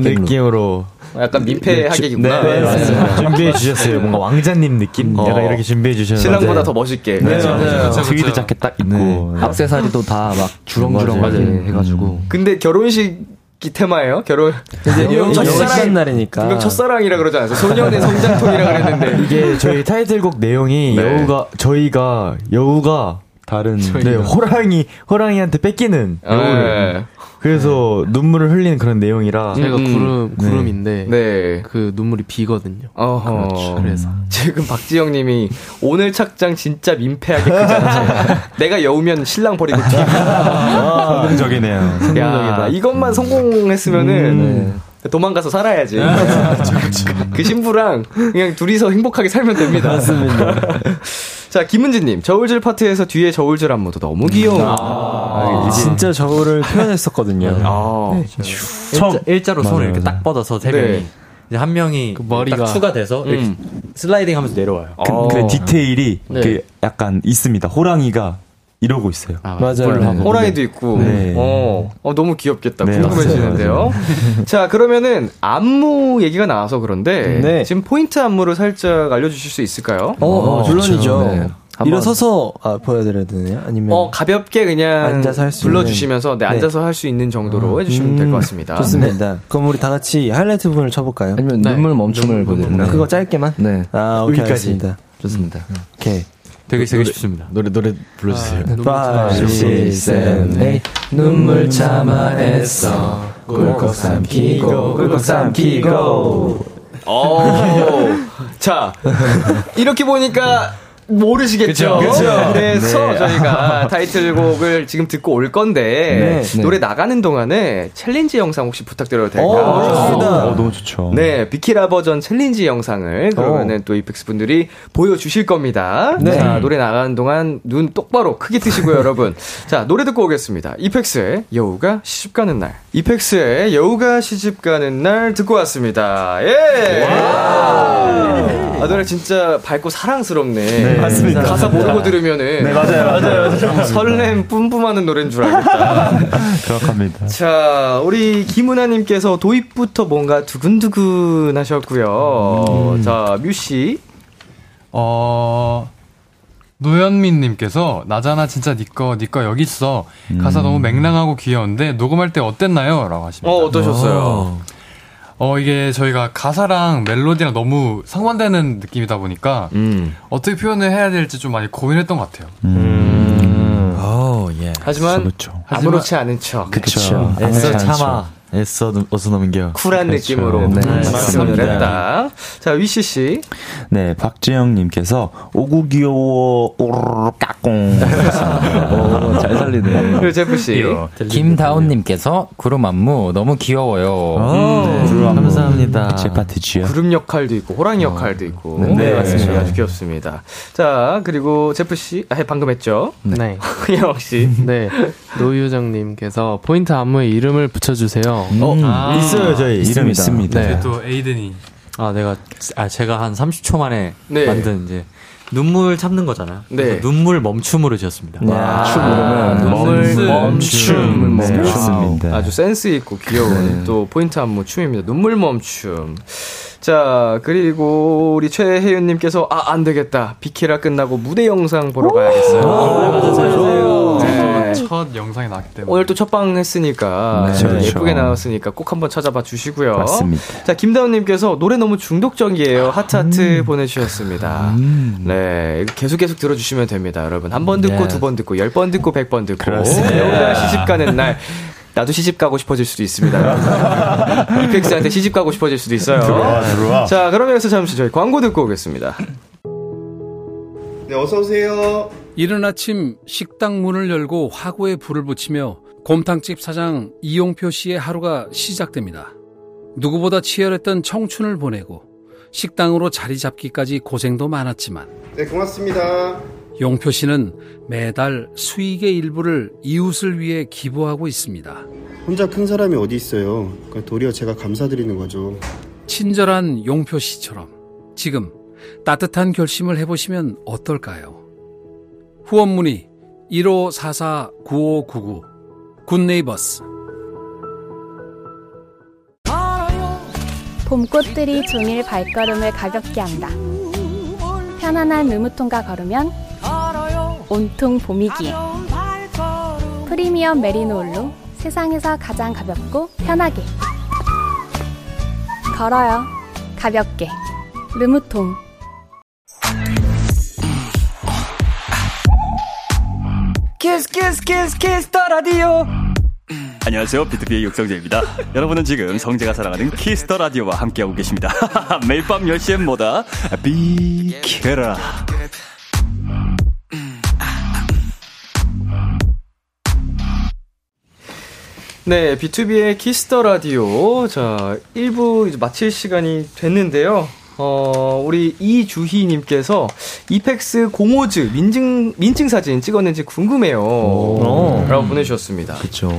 느낌으로. 약간 민폐 하객이구나. 맞습니다. 준비해주셨어요. 뭔가 왕자님 느낌? 약간 이렇게 준비해주셨는데. 신랑보다 더 멋있게. 스위드 자켓 딱 입고. 액세서리도 다 막 주렁주렁 해가지고. 근데 결혼식 테마예요? 첫사랑 날이니까. 분명 첫사랑이라 그러지 않았어요? 소년의 성장통이라 그랬는데. 이게 저희 타이틀곡 내용이 여우가 다른 호랑이한테 뺏기는 여우를. 그래서 눈물을 흘리는 그런 내용이라. 제가 구름인데 그 눈물이 비거든요. 그래서 지금 박지영님이 오늘 착장 진짜 민폐하게 크잖아요. 내가 여우면 신랑 버리고 뛰고. 성공적이다. 이것만 성공했으면은 도망가서 살아야지. 그 신부랑 그냥 둘이서 행복하게 살면 됩니다. 맞습니다. 자, 김은지님, 저울질 파트에서 뒤에 저울질 안무도 너무 귀여워. 진짜 저울을 표현했었거든요. 처음 일자로 손을 이렇게 딱 뻗어서 세 명이 이제 한 명이 그 머리가 딱 추가돼서 이렇게 슬라이딩하면서 내려와요. 그 디테일이 약간 있습니다. 호랑이가 이러고 있어요. 맞아요. 호랑이도 있고. 너무 귀엽겠다. 궁금해지는데요. 자, 그러면은 안무 얘기가 나와서 그런데 지금 포인트 안무를 살짝 알려주실 수 있을까요? 물론이죠. 일어서서 보여드려야 되나요? 아니면 가볍게 그냥 앉아서 불러주시면서 앉아서 할 수 있는 정도로 해주시면 될 것 같습니다. 좋습니다. 그럼 우리 다 같이 하이라이트 부분을 쳐볼까요? 아니면 눈물 멈춤을 보여드릴까요? 그거 짧게만? 오케이, 알겠습니다. 좋습니다. 오케이. 되게 쉽습니다. 노래 불러주세요. 5, 6, 7, 8 눈물 참아냈어 꿀꺽 삼키고 자, 이렇게 보니까 모르시겠죠. 그쵸? 그래서 네. 저희가 타이틀곡을 지금 듣고 올 건데 네. 노래 나가는 동안에 챌린지 영상 혹시 부탁드려도 될까요? 좋습니다. 너무 좋죠. 네, 비키라 버전 챌린지 영상을 그러면은 또 이펙스 분들이 보여주실 겁니다. 네. 자, 노래 나가는 동안 눈 똑바로 크게 뜨시고요, 여러분. 자, 노래 듣고 오겠습니다. 이펙스의 여우가 시집가는 날. 이펙스의 여우가 시집가는 날 듣고 왔습니다. 예. 아, 노래 진짜 밝고 사랑스럽네. 네. 맞습니다. 가사 모르고 들으면은. 네, 맞아요. 설렘 뿜뿜하는 노래인 줄 알겠다. 정확합니다. 자, 우리 김은아님께서 도입부터 뭔가 두근두근 하셨고요. 자, 뮤씨. 노현민님께서 나잖아 진짜 니꺼 여기 있어. 가사 너무 맹랑하고 귀여운데 녹음할 때 어땠나요? 라고 하십니다. 어떠셨어요? 이게 저희가 가사랑 멜로디랑 너무 상반되는 느낌이다 보니까 어떻게 표현을 해야 될지 좀 많이 고민했던 것 같아요. 예. 하지만 아무렇지 않은 척. 그쵸. 애써 참아. 애써 넘겨. 쿨한 그렇죠. 느낌으로. 네. 말씀을 했다. 자, 위씨씨. 네, 박지영님께서, 오구 귀여워, 오르르 까꿍. 잘 살리네. 그리고 제프씨. 김다운님께서, 그룹 안무 너무 귀여워요. 감사합니다. 제 파트지요. 그룹 역할도 있고, 호랑이 역할도 있고. 네, 맞습니다. 네. 아주 귀엽습니다. 자, 그리고 제프씨. 방금 했죠? 네. 희영씨. 네. 노유정님께서, 포인트 안무에 이름을 붙여주세요. 있어요, 저희. 이름 있습니다. 네. 또 에이든이. 제가 한 30초 만에 만든 이제 눈물 참는 거잖아요. 네. 눈물 멈춤으로 지었습니다. 눈물 멈춤. 아주 센스 있고 귀여운 또 포인트 안무 춤입니다. 눈물 멈춤. 자, 그리고 우리 최혜윤님께서 안 되겠다. 비키라 끝나고 무대 영상 보러 가야겠어요. 첫 영상이 나왔기 때문에 오늘 또 첫방 했으니까 그렇죠. 예쁘게 나왔으니까 꼭 한번 찾아봐 주시고요. 맞습니다. 자, 김다운님께서 노래 너무 중독적이에요. 하트 보내주셨습니다. 네, 계속 들어주시면 됩니다, 여러분. 한 번 듣고 두 번 듣고 10번 듣고 100번 듣고 여우가 시집가는 날. 나도 시집 가고 싶어질 수도 있습니다. 이펙스한테 시집 가고 싶어질 수도 있어요. 들어와. 자, 그럼 여기서 잠시 저희 광고 듣고 오겠습니다. 네, 어서 오세요. 이른 아침 식당 문을 열고 화구에 불을 붙이며 곰탕집 사장 이용표 씨의 하루가 시작됩니다. 누구보다 치열했던 청춘을 보내고 식당으로 자리 잡기까지 고생도 많았지만 네, 고맙습니다. 용표 씨는 매달 수익의 일부를 이웃을 위해 기부하고 있습니다. 혼자 큰 사람이 어디 있어요. 그러니까 도리어 제가 감사드리는 거죠. 친절한 용표 씨처럼 지금 따뜻한 결심을 해보시면 어떨까요? 후원문의 1544-9599 굿네이버스. 봄꽃들이 종일 발걸음을 가볍게 한다. 편안한 의무통과 걸으면 온통 봄이기에 프리미엄 메리노울로 세상에서 가장 가볍고 편하게 걸어요. 가볍게 르무통. 키스 더 라디오. 안녕하세요, BTOB의 육성재입니다. 여러분은 지금 성재가 사랑하는 키스 더 라디오와 함께하고 계십니다. 매일 밤 10시엔 뭐다 비켜라. 네, BTOB의 키스 더 라디오. 자, 1부 이제 마칠 시간이 됐는데요. 우리 이주희님께서 이펙스 공호즈 민증 사진 찍었는지 궁금해요. 라고 보내주셨습니다. 그쵸.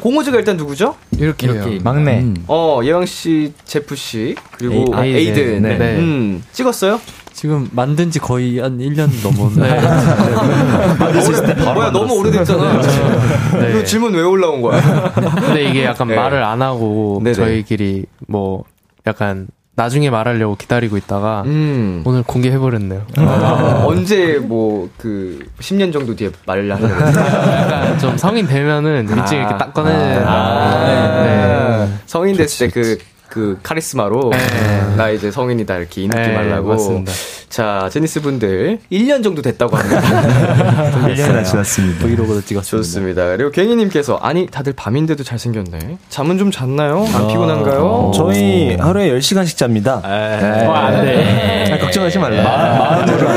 공호즈가 일단 누구죠? 이렇게. 막내. 예왕씨, 제프씨, 그리고 에이든. 네. 찍었어요? 지금 만든 지 거의 한 1년 넘었네. 너무 오래됐잖아. 네. 질문 왜 올라온 거야? 근데 이게 약간 말을 안 하고 저희끼리 뭐 약간 나중에 말하려고 기다리고 있다가 오늘 공개해버렸네요. 언제 10년 정도 뒤에 말을 하려고 좀 성인 되면은 민증 이렇게 딱 꺼내는 네. 성인 됐을 때 그 카리스마로 나 이제 성인이다 이렇게 인기 말라고. 맞습니다. 자, 제니스 분들 1년 정도 됐다고 합니다. 1년이나 지났습니다. 브이로그도 찍었습니다. 좋습니다. 그리고 갱이님께서 아니 다들 밤인데도 잘생겼네. 잠은 좀 잤나요? 안 피곤한가요? 저희 하루에 10시간씩 잡니다. 안돼. 걱정하지 말라. 마음으로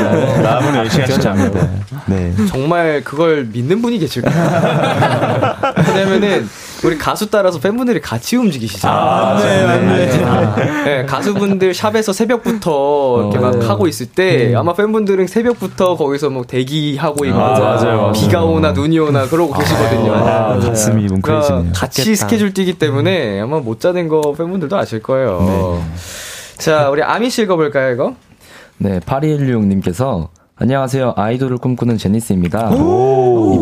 마음으로 10시간씩 잡니다. 네. 정말 그걸 믿는 분이 계실까요? 왜냐면은 우리 가수 따라서 팬분들이 같이 움직이시잖아요. 네, 가수분들 샵에서 새벽부터 이렇게 막 하고 있을 때 아마 팬분들은 새벽부터 거기서 뭐 대기하고 있고 비가 오나 눈이 오나 그러고 계시거든요. 가슴이 뭉클해지네요. 같이 스케줄 뛰기 때문에 아마 못 자는 거 팬분들도 아실 거예요. 네. 자, 우리 아미 씨 읽어볼까요, 이거? 네, 8216님께서 안녕하세요. 아이돌을 꿈꾸는 제니스입니다.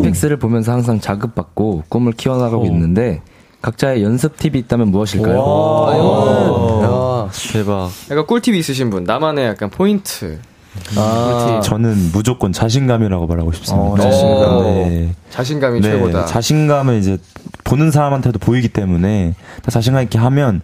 이펙스를 보면서 항상 자극받고 꿈을 키워나가고 있는데 각자의 연습 팁이 있다면 무엇일까요? 대박. 약간 꿀팁이 있으신 분, 나만의 약간 포인트. 저는 무조건 자신감이라고 말하고 싶습니다. 자신감. 네. 자신감이 최고다. 자신감은 이제 보는 사람한테도 보이기 때문에 자신감 있게 하면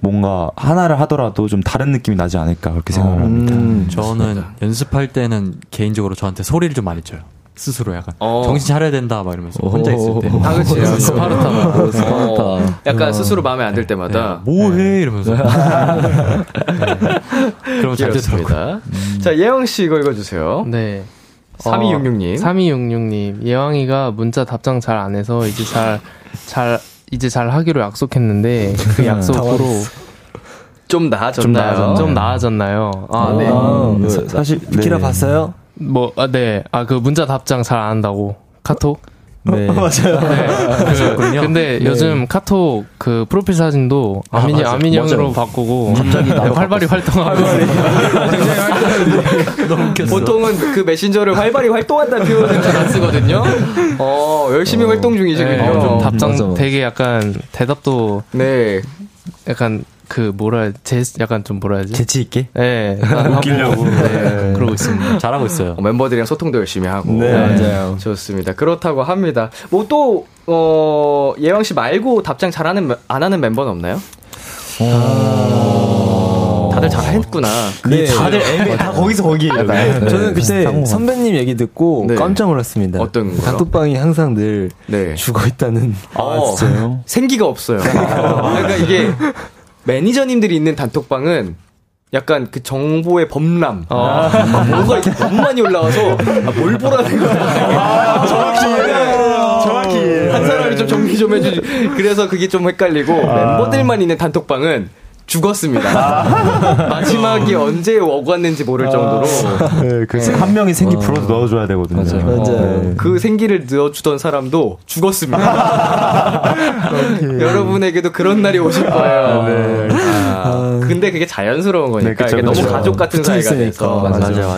뭔가 하나를 하더라도 좀 다른 느낌이 나지 않을까 그렇게 생각을 합니다. 저는 연습할 때는 개인적으로 저한테 소리를 좀 많이 쳐요. 스스로 약간 정신 차려야 된다 막 이러면서 혼자 있을 때 다 같이 스파르타 약간 스스로 마음에 안 들 때마다 뭐해 이러면서 그럼 잘 됐습니다. 자, 예영 씨 이거 읽어주세요. 네. 3266님 예왕이가 문자 답장 잘 안 해서 이제 잘 하기로 약속했는데 그 약속으로. 좀 나아졌나요? 아, 네. 사실 키라 봤어요? 뭐, 아, 네. 아, 그 문자 답장 잘 안 한다고. 카톡? 네. 맞아요. 네. 근데 요즘 카톡 그 프로필 사진도 아민이 형으로 바꾸고 갑자기 활발히 활동하고 너무 웃겼어. 보통은 그 메신저를 활발히 활동한다는 표현을 잘 안 쓰거든요. 열심히 활동 중이시군요. 네. 답장 맞아. 되게 약간 대답도 네. 약간 그 약간 좀 뭐라 해야지? 재치 있게? 네. 웃기려고. 네. 그러고 있습니다. 잘하고 있어요. 멤버들이랑 소통도 열심히 하고. 네. 맞아요. 좋습니다. 그렇다고 합니다. 뭐 또 예왕 씨 말고 답장 잘하는 안 하는 멤버는 없나요? 다들 잘했구나. 네. 다들 애매 다 거기서 거기예요. 저는 그때 선배님 얘기 듣고 깜짝 놀랐습니다. 어떤 거요? 단톡방이 항상 늘 죽어 있다는. 진짜요? 생기가 없어요. 그러니까 이게 매니저님들이 있는 단톡방은 약간 그 정보의 범람. 뭐가 이렇게 너무 많이 올라와서 뭘 보라는 거야. 정확히. 한 사람이 좀 정리 좀 해주지. 그래서 그게 좀 헷갈리고 멤버들만 있는 단톡방은 죽었습니다. 마지막이 언제 오갔는지 모를 정도로. 네, 그래서 한 명이 생기 불어서 넣어줘야 되거든요. 맞아요. 그 생기를 넣어주던 사람도 죽었습니다. 여러분에게도 그런 날이 오실 거예요. 네. 근데 그게 자연스러운 거니까. 네, 너무 가족 같은 사이가 돼서. 맞아요.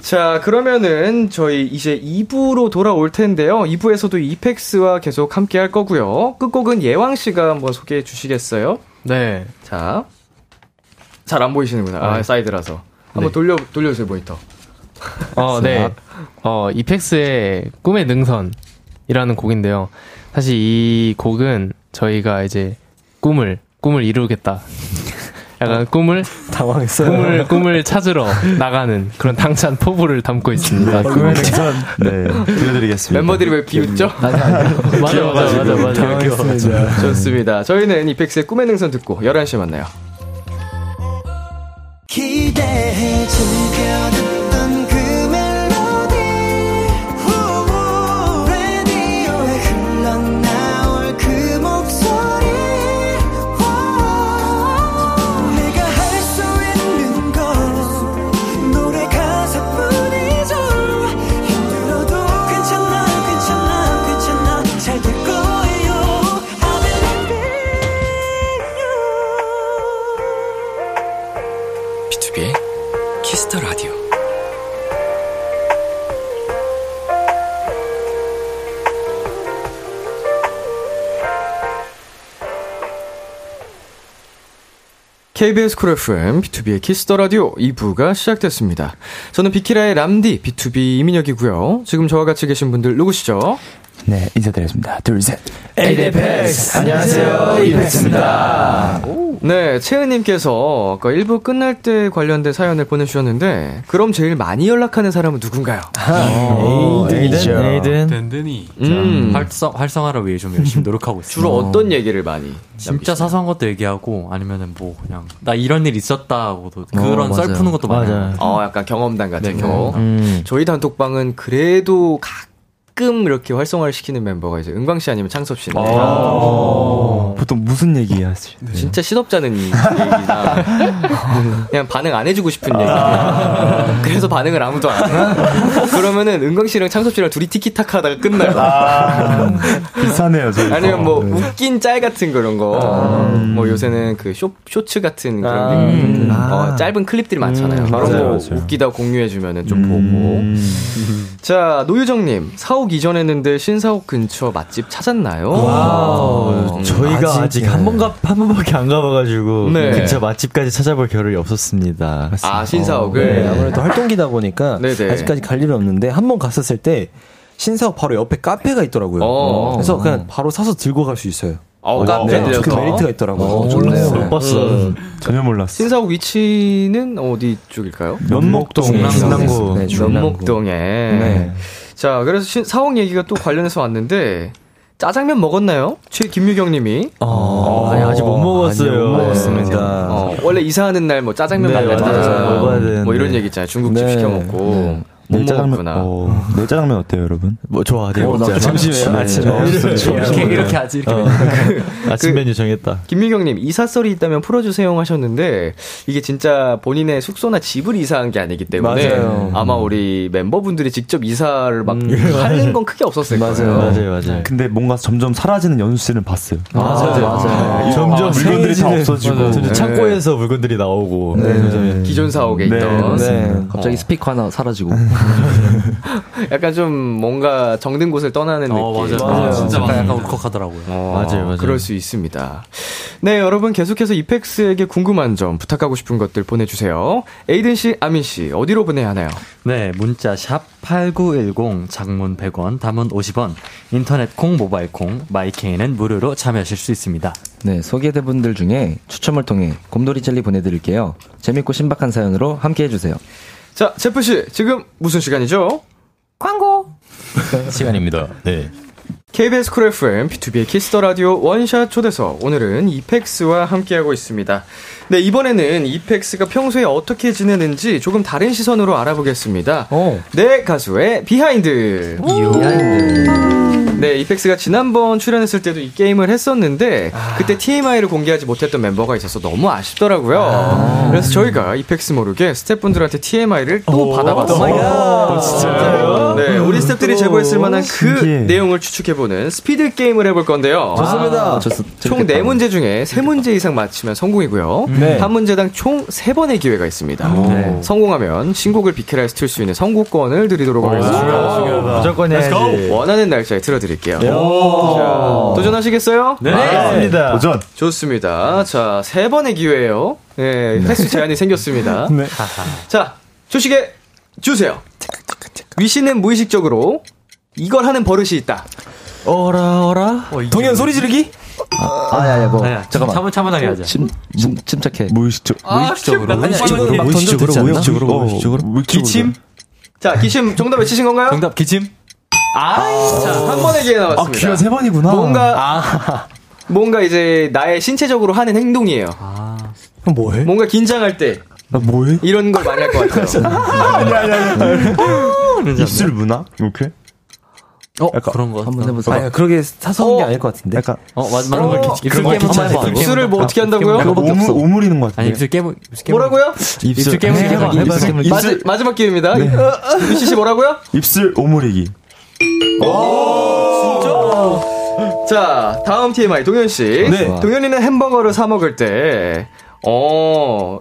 자, 그러면은 저희 이제 2부로 돌아올 텐데요. 2부에서도 이펙스와 계속 함께 할 거고요. 끝곡은 예왕 씨가 한번 소개해 주시겠어요? 네. 자. 잘 안 보이시는구나. 사이드라서. 한번 돌려주세요, 모니터. 네. 이펙스의 꿈의 능선이라는 곡인데요. 사실 이 곡은 저희가 이제 꿈을 이루겠다. 약간 꿈을 당황했어요. 꿈을 찾으러 나가는 그런 당찬 포부를 담고 있습니다. 꿈의 능선. 네. 들려드리겠습니다. 멤버들이 왜 비웃죠? 맞아. 좋습니다. 저희는 이펙스의 꿈의 능선 듣고 11시에 만나요. 기대해 주면 키스 더 라디오. KBS 쿨 FM BTOB의 키스 더 라디오 2부가 시작됐습니다. 저는 비키라의 람디 BTOB 이민혁이고요. 지금 저와 같이 계신 분들 누구시죠? 네, 인사드리겠습니다. 둘, 셋. 에이데펙스! 안녕하세요, 이펙스입니다. 네, 채은님께서 아까 1부 끝날 때 관련된 사연을 보내주셨는데, 그럼 제일 많이 연락하는 사람은 누군가요? 에이든. 든든히. 활성화를 위해 좀 열심히 노력하고 있어요. 주로 어떤 얘기를 많이? 진짜 사소한 것도 얘기하고, 아니면은 뭐, 그냥, 나 이런 일 있었다고도, 그런 썰 푸는 것도 많아요. 약간 경험담 같은 경우. 저희 단톡방은 그래도 가끔 이렇게 활성화를 시키는 멤버가 이제 은광 씨 아니면 창섭 씨인데 보통 무슨 얘기 하세요? 네. 진짜 시덥잖은 얘기나 그냥 반응 안 해주고 싶은 얘기. 그래서 반응을 아무도 안 해. 그러면은 은광 씨랑 창섭 씨랑 둘이 티키타카하다가 끝나요. 비슷하네요. 저희. 아니면 뭐 네. 웃긴 짤 같은 그런 거. 뭐 요새는 그 쇼츠 같은 그런 짧은 클립들이 많잖아요. 그런 거 웃기다 공유해주면은 좀 보고. 자, 노유정님. 사옥 이전했는데 신사옥 근처 맛집 찾았나요? 와우, 저희가 아직 한 번밖에 안 가봐가지고 네. 근처 맛집까지 찾아볼 겨를이 없었습니다. 맞습니다. 아, 신사옥을? 네, 아무래도 활동기다 보니까 네네. 아직까지 갈 일은 없는데 한 번 갔었을 때 신사옥 바로 옆에 카페가 있더라고요. 그래서 그냥 바로 사서 들고 갈 수 있어요. 카페 네. 그 메리트가 있더라고요. 몰랐어요. 못 봤어. 전혀 몰랐어. 신사옥 위치는 어디 쪽일까요? 면목동. 중랑구. 네, 면목동에. 네. 자, 그래서 사옥 얘기가 또 관련해서 왔는데 짜장면 먹었나요? 김유경님이 아직 못 먹었어요. 못 먹었습니다. 원래 이사하는 날 뭐 짜장면 네, 먹어야 뭐 이런 얘기 있잖아요. 중국집 네. 시켜 먹고. 네. 내 짜장면, 내 짜장면 어때요, 여러분? 뭐 좋아, 내일 먹자. 점심에 이렇게 하지, 이렇게. 아침 메뉴 정했다. 김민경님, 이삿설이 있다면 풀어주세요 하셨는데 이게 진짜 본인의 숙소나 집을 이사한 게 아니기 때문에 맞아요. 아마 우리 멤버분들이 직접 이사를 막 하는 건 크게 없었을 거예요. 맞아요. 근데 뭔가 점점 사라지는 연수씨는 봤어요. 맞아요. 점점 물건들이 다 없어지고 창고에서 물건들이 나오고 기존 사옥에 있던 갑자기 스피커 하나 사라지고. 약간 좀 뭔가 정든 곳을 떠나는 느낌. 맞아요. 진짜 약간 울컥하더라고요. 맞아요. 그럴 수 있습니다. 네, 여러분 계속해서 이펙스에게 궁금한 점, 부탁하고 싶은 것들 보내주세요. 에이든 씨, 아민 씨 어디로 보내야 하나요? 네, 문자 샵 8910, 장문 100원, 단문 50원, 인터넷 콩, 모바일 콩, 마이케이는 무료로 참여하실 수 있습니다. 네, 소개된 분들 중에 추첨을 통해 곰돌이 젤리 보내드릴게요. 재밌고 신박한 사연으로 함께해 주세요. 자, 제프씨, 지금 무슨 시간이죠? 광고! 시간입니다. 네. KBS 쿨 FM, BTOB의 키스 더 라디오 원샷 초대석. 오늘은 이펙스와 함께하고 있습니다. 네, 이번에는 이펙스가 평소에 어떻게 지내는지 조금 다른 시선으로 알아보겠습니다. 네, 가수의 비하인드. 네, 이펙스가 지난번 출연했을 때도 이 게임을 했었는데 그때 TMI를 공개하지 못했던 멤버가 있어서 너무 아쉽더라고요. 그래서 저희가 이펙스 모르게 스태프분들한테 TMI를 또 받아봤어요. 진짜요? 네, 우리 스태프들이 제보했을 만한 그 내용을 추측해보는 스피드 게임을 해볼 건데요. 좋습니다. 총 4문제 중에 3문제 이상 맞히면 성공이고요. 네. 한 문제당 총 3번의 기회가 있습니다. 네. 성공하면 신곡을 비케라에서 틀 수 있는 선곡권을 드리도록 하겠습니다. 무조건 해야지. 원하는 날짜에 틀어드릴게요. 자, 도전하시겠어요? 네. 맞습니다. 도전. 좋습니다. 자, 3번의 기회예요. 네, 횟수 제한이 생겼습니다. 네. 자, 조식에 주세요. 위씨는 무의식적으로 이걸 하는 버릇이 있다. 어라. 동현 소리 지르기? 잠깐만. 차분하게 하자. 침착해. 무의식적으로. 기침? 자, 기침 정답 외치신 건가요? 정답, 기침? 자, 한 번의 기회 나왔습니다. 기회 3번이구나. 뭔가 이제 나의 신체적으로 하는 행동이에요. 그럼 뭐해? 뭔가 긴장할 때. 나 뭐해? 이런 걸 많이 할 것 같아요. 아니야. 입술 문화? 오케이. 그런 거 한번 해보세요. 그러게 사소한 게 아닐 것 같은데. 약간 맞는 걸 입술 깨물어. 입술을 뭐 어떻게 한다고요? 오므리는 것 같아요. 입술 깨물. 뭐라고요? 입술 깨물기. 마지막 기회입니다. 유시 씨 뭐라고요? 입술 오므리기. 진짜? 자, 다음 TMI 동현 씨. 네. 동현이는 햄버거를 사 먹을 때.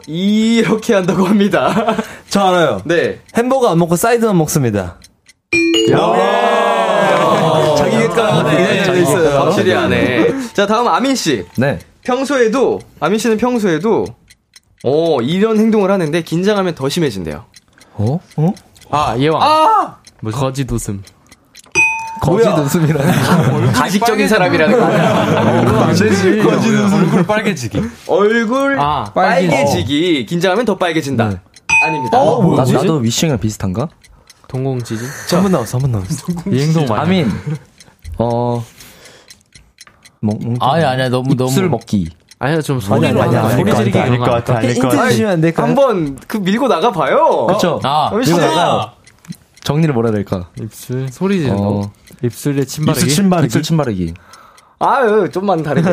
이렇게 한다고 합니다. 저 알아요. 네. 햄버거 안 먹고 사이드만 먹습니다. 자기계가 되게 잘 있어요. 확실히 안 해. 자, 다음 아민 씨. 네. 아민 씨는 평소에도 이런 행동을 하는데 긴장하면 더 심해진대요. 예왕. 거짓 웃음. 거짓 웃음이라는 거. 가식적인 사람이라는 거. 안 되지. 거짓 웃음. 얼굴 빨개지기. 얼굴 빨개지기. 긴장하면 더 빨개진다. 네. 아닙니다. 나도 위싱이랑 비슷한가? 동공지진? 한번 나왔어. 이 행동 많이. 아민. 아니야. 너무. 입술 먹기. 아니야, 좀 소리로 하는 소리 지르기 아닐 것 같아. 한번 그 밀고 나가 봐요. 그렇죠. 내가 정리를 뭐라 해야 될까? 입술 소리 지르는 거. 입술에 침 바르기. 입술 침 바르기. 아유, 좀만 다르네.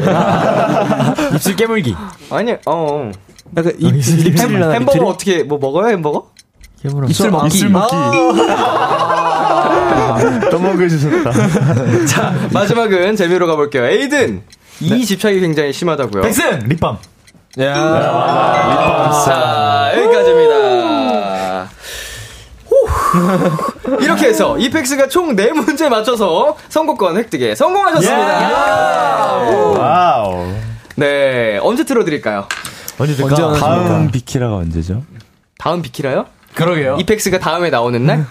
입술 깨물기. 아니, 약간 입술이나 햄버거 어떻게 뭐 먹어요? 햄버거? 깨물어. 입술 먹기. 더 먹으셨다. 자, 마지막은 재미로 가볼게요. 에이든. 이 집착이 굉장히 심하다고요. 백승! 립밤. 야. 립밤. 자, 여기까지입니다. 이렇게 해서 이펙스가 총 4문제 맞춰서 선곡권 획득에 성공하셨습니다. Yeah. 와우. 네, 언제 틀어드릴까요? 다음 비키라가 언제죠? 다음 비키라요? 그러게요. 이펙스가 다음에 나오는 날?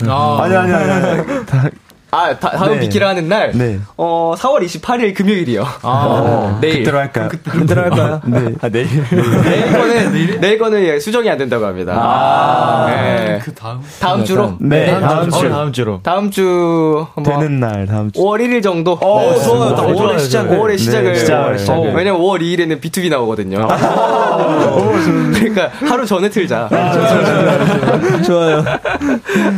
아니. 다음 네. 비키라 하는 날, 네. 4월 28일 금요일이요. 내일. 그때로 할까요? 그때로 할까요? 네. 내일. 내일 거는 예, 수정이 안 된다고 합니다. 네. 그 다음 주로? 네. 다음 주로. 다음 주. 되는 날, 다음 주. 5월 1일 정도? 네. 좋아요. 5월의 시작을. 네, 시작을. 왜냐면 5월 2일에는 BTOB 나오거든요. 그러니까 하루 전에 틀자. 좋아요.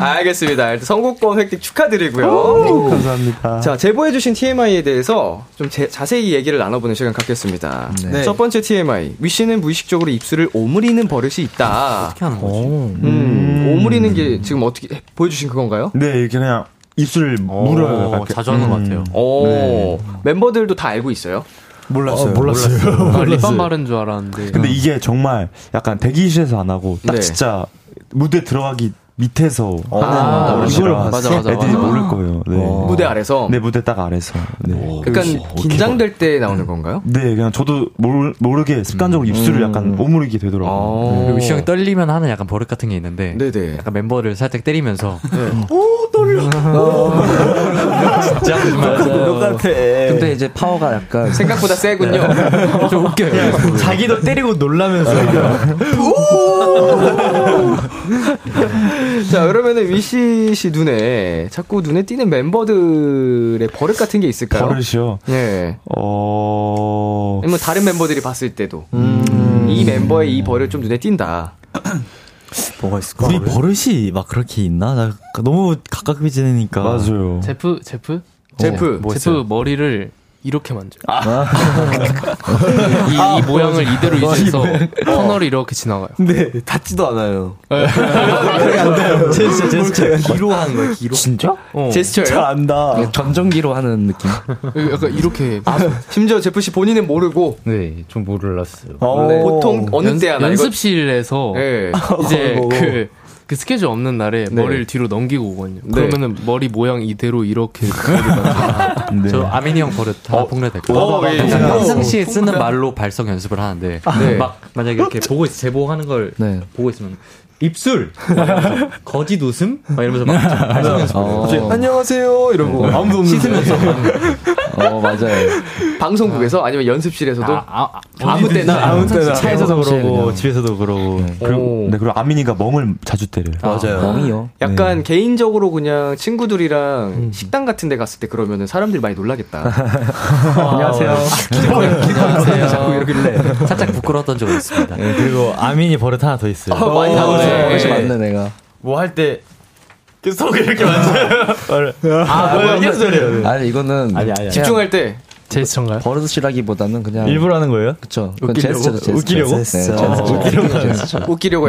알겠습니다. 선곡권 획득 축하드리고요. 오, 감사합니다. 자, 제보해주신 TMI에 대해서 좀 자세히 얘기를 나눠보는 시간 갖겠습니다. 네. 첫 번째 TMI. 위씨는 무의식적으로 입술을 오므리는 버릇이 있다. 어떻게 하는 거지? 오므리는 게 지금 어떻게 보여주신 그건가요? 네, 그냥 입술을 물어요. 자주 하는 것 같아요. 네. 멤버들도 다 알고 있어요? 몰랐어요. 아, 립밤 바른 줄 알았는데. 근데 이게 정말 약간 대기실에서 안 하고 딱 네. 진짜 무대 들어가기 밑에서 이걸 봤어요. 애들이 모를 거예요. 네. 무대 아래서. 네, 무대 딱 아래서. 네. 약간 긴장될 때 나오는 건가요? 네, 그냥 저도 모르게 습관적으로 입술을 약간 오므리게 되더라고요. 네. 위시 형이 떨리면 하는 약간 버릇 같은 게 있는데, 네네. 약간 멤버를 살짝 때리면서 네. 오 떨려. 진짜 똑같아. 근데 이제 파워가 약간 생각보다 세군요. 좀 웃겨요. 자기도 때리고 놀라면서. 자, 그러면은 위시 씨 눈에 자꾸 눈에 띄는 멤버들의 버릇 같은 게 있을까요? 버릇이요? 네. 뭐 다른 멤버들이 봤을 때도 이 멤버의 이 버릇 좀 눈에 띈다. 뭐가 있을까? 우리 버릇이 막 그렇게 있나? 나 너무 가깝게 지내니까. 맞아요. 제프 머리를 이렇게 만져요. 이 모양을 이대로 유지해서 터널이 이렇게 지나가요. 네, 닿지도 않아요. 제스처, 기로 하는 거예요, 기로. 진짜? 제스처요? 잘 안다. 전정기로 하는 느낌? 약간 이렇게. 심지어 제프씨 본인은 모르고. 네, 좀 몰랐어요. 보통 어느 때야? 연습실에서 이제 그 스케줄 없는 날에 네. 머리를 뒤로 넘기고 오거든요. 네. 그러면은 머리 모양 이대로 이렇게. 네. 저 아미니 형 버릇 하나 폭로될까요? 평상시에 쓰는 말로 발성 연습을 하는데 네. 막 만약에 이렇게 보고 제보하는 걸 네. 보고 있으면 입술 거짓 웃음 막 이러면서 막 발성 연습을 해요. 안녕하세요 이러고 아무도 없는 씻으면서. 맞아요. 방송국에서 아니면 연습실에서도 아무 때나 차에서도 그러고 그냥. 집에서도 그러고. 네. 그리고 아민이가 멍을 자주 때려요. 맞아요. 멍이요. 약간 네. 개인적으로 그냥 친구들이랑 식당 같은 데 갔을 때 그러면은 사람들이 많이 놀라겠다. 안녕하세요. 안녕하세요. 자꾸 이러길래 살짝 부끄러웠던 적이 있습니다. 네, 그리고 아민이 버릇 하나 더 있어요. 많이 나오죠. 그것이 맞네 내가. 뭐 할 때 계속 이렇게 맞아요. 뭐야, 아니 이거는 아니. 집중할 때 제스처인가요? 버릇이라기보다는 그냥 일부러 하는 거예요? 그렇죠. 웃기려고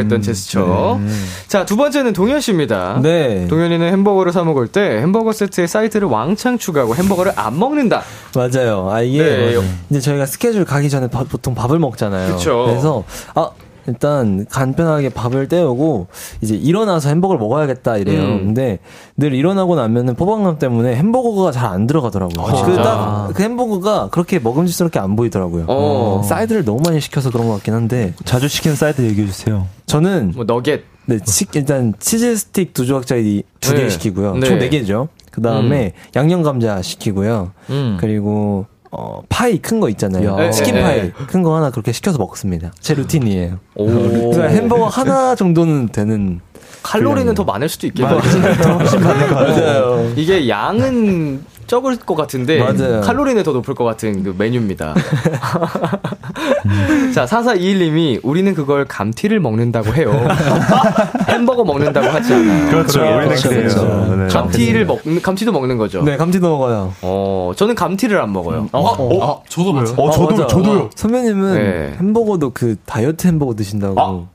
했던 제스처. 자, 두 번째는 동현 씨입니다. 네. 동현이는 햄버거를 사 먹을 때 햄버거 세트에 사이드를 왕창 추가하고 햄버거를 안 먹는다. 맞아요. 이게 네. 이제 저희가 스케줄 가기 전에 보통 밥을 먹잖아요. 그쵸. 그래서 일단 간편하게 밥을 때우고 이제 일어나서 햄버거를 먹어야겠다 이래요. 근데 늘 일어나고 나면은 포만감 때문에 햄버거가 잘 안 들어가더라고요. 그 햄버거가 그렇게 먹음직스럽게 안 보이더라고요. 사이드를 너무 많이 시켜서 그런 것 같긴 한데. 자주 시키는 사이드 얘기해 주세요. 저는 뭐 너겟 네, 일단 치즈 스틱 두 조각짜리 두 개 시키고요. 네. 총 4개죠. 그 다음에 양념 감자 시키고요. 그리고 파이 큰 거 있잖아요. 야. 치킨 파이 큰 거 하나 그렇게 시켜서 먹습니다. 제 루틴이에요. 오. 햄버거 하나 정도는 되는. 칼로리는 더 많을 수도 있겠네요. 맞아요. 이게 양은 적을 것 같은데 맞아요. 칼로리는 더 높을 것 같은 그 메뉴입니다. 자, 4421님이 우리는 그걸 감튀를 먹는다고 해요. 햄버거 먹는다고 하지 않아요. 그렇죠. 그렇죠. 네. 감튀를 감튀도 먹는 거죠. 네, 감튀도 먹어요. 저는 감튀를 안 먹어요. 저도 먹어요. 저도요. 선배님은 햄버거도 그 다이어트 햄버거 드신다고.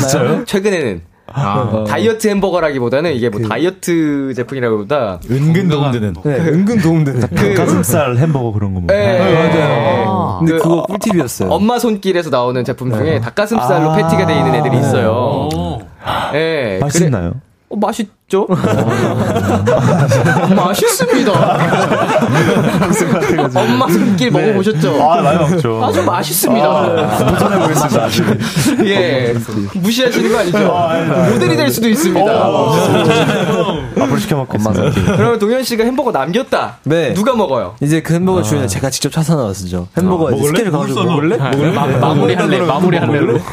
진짜요? 최근에는 다이어트 햄버거라기보다는 이게 뭐 다이어트 제품이라기보다 은근 도움되는 은근 도움되는 가슴살 햄버거 그런 거 먹어요. 맞아요. 근데 그거 꿀팁이었어요. 엄마 손길에서 나오는 제품 중에 닭가슴살로 패티가 돼 있는 애들이 있어요. 예, 맛있나요? 맛있죠? 맛있습니다. 엄마 손길 먹어보셨죠? 아, 많이 먹죠. 아주 맛있습니다. 도전해보겠습니다. 예. 무시하시는 거 아니죠? 모델이 될 수도 있습니다. 앞으로 시켜먹겠습니다. 그러면 동현씨가 햄버거 남겼다. 네. 누가 먹어요? 이제 그 햄버거 주인은 제가 직접 찾아 나왔죠. 햄버거 스케일 가가지고 먹을래? 마무리할래.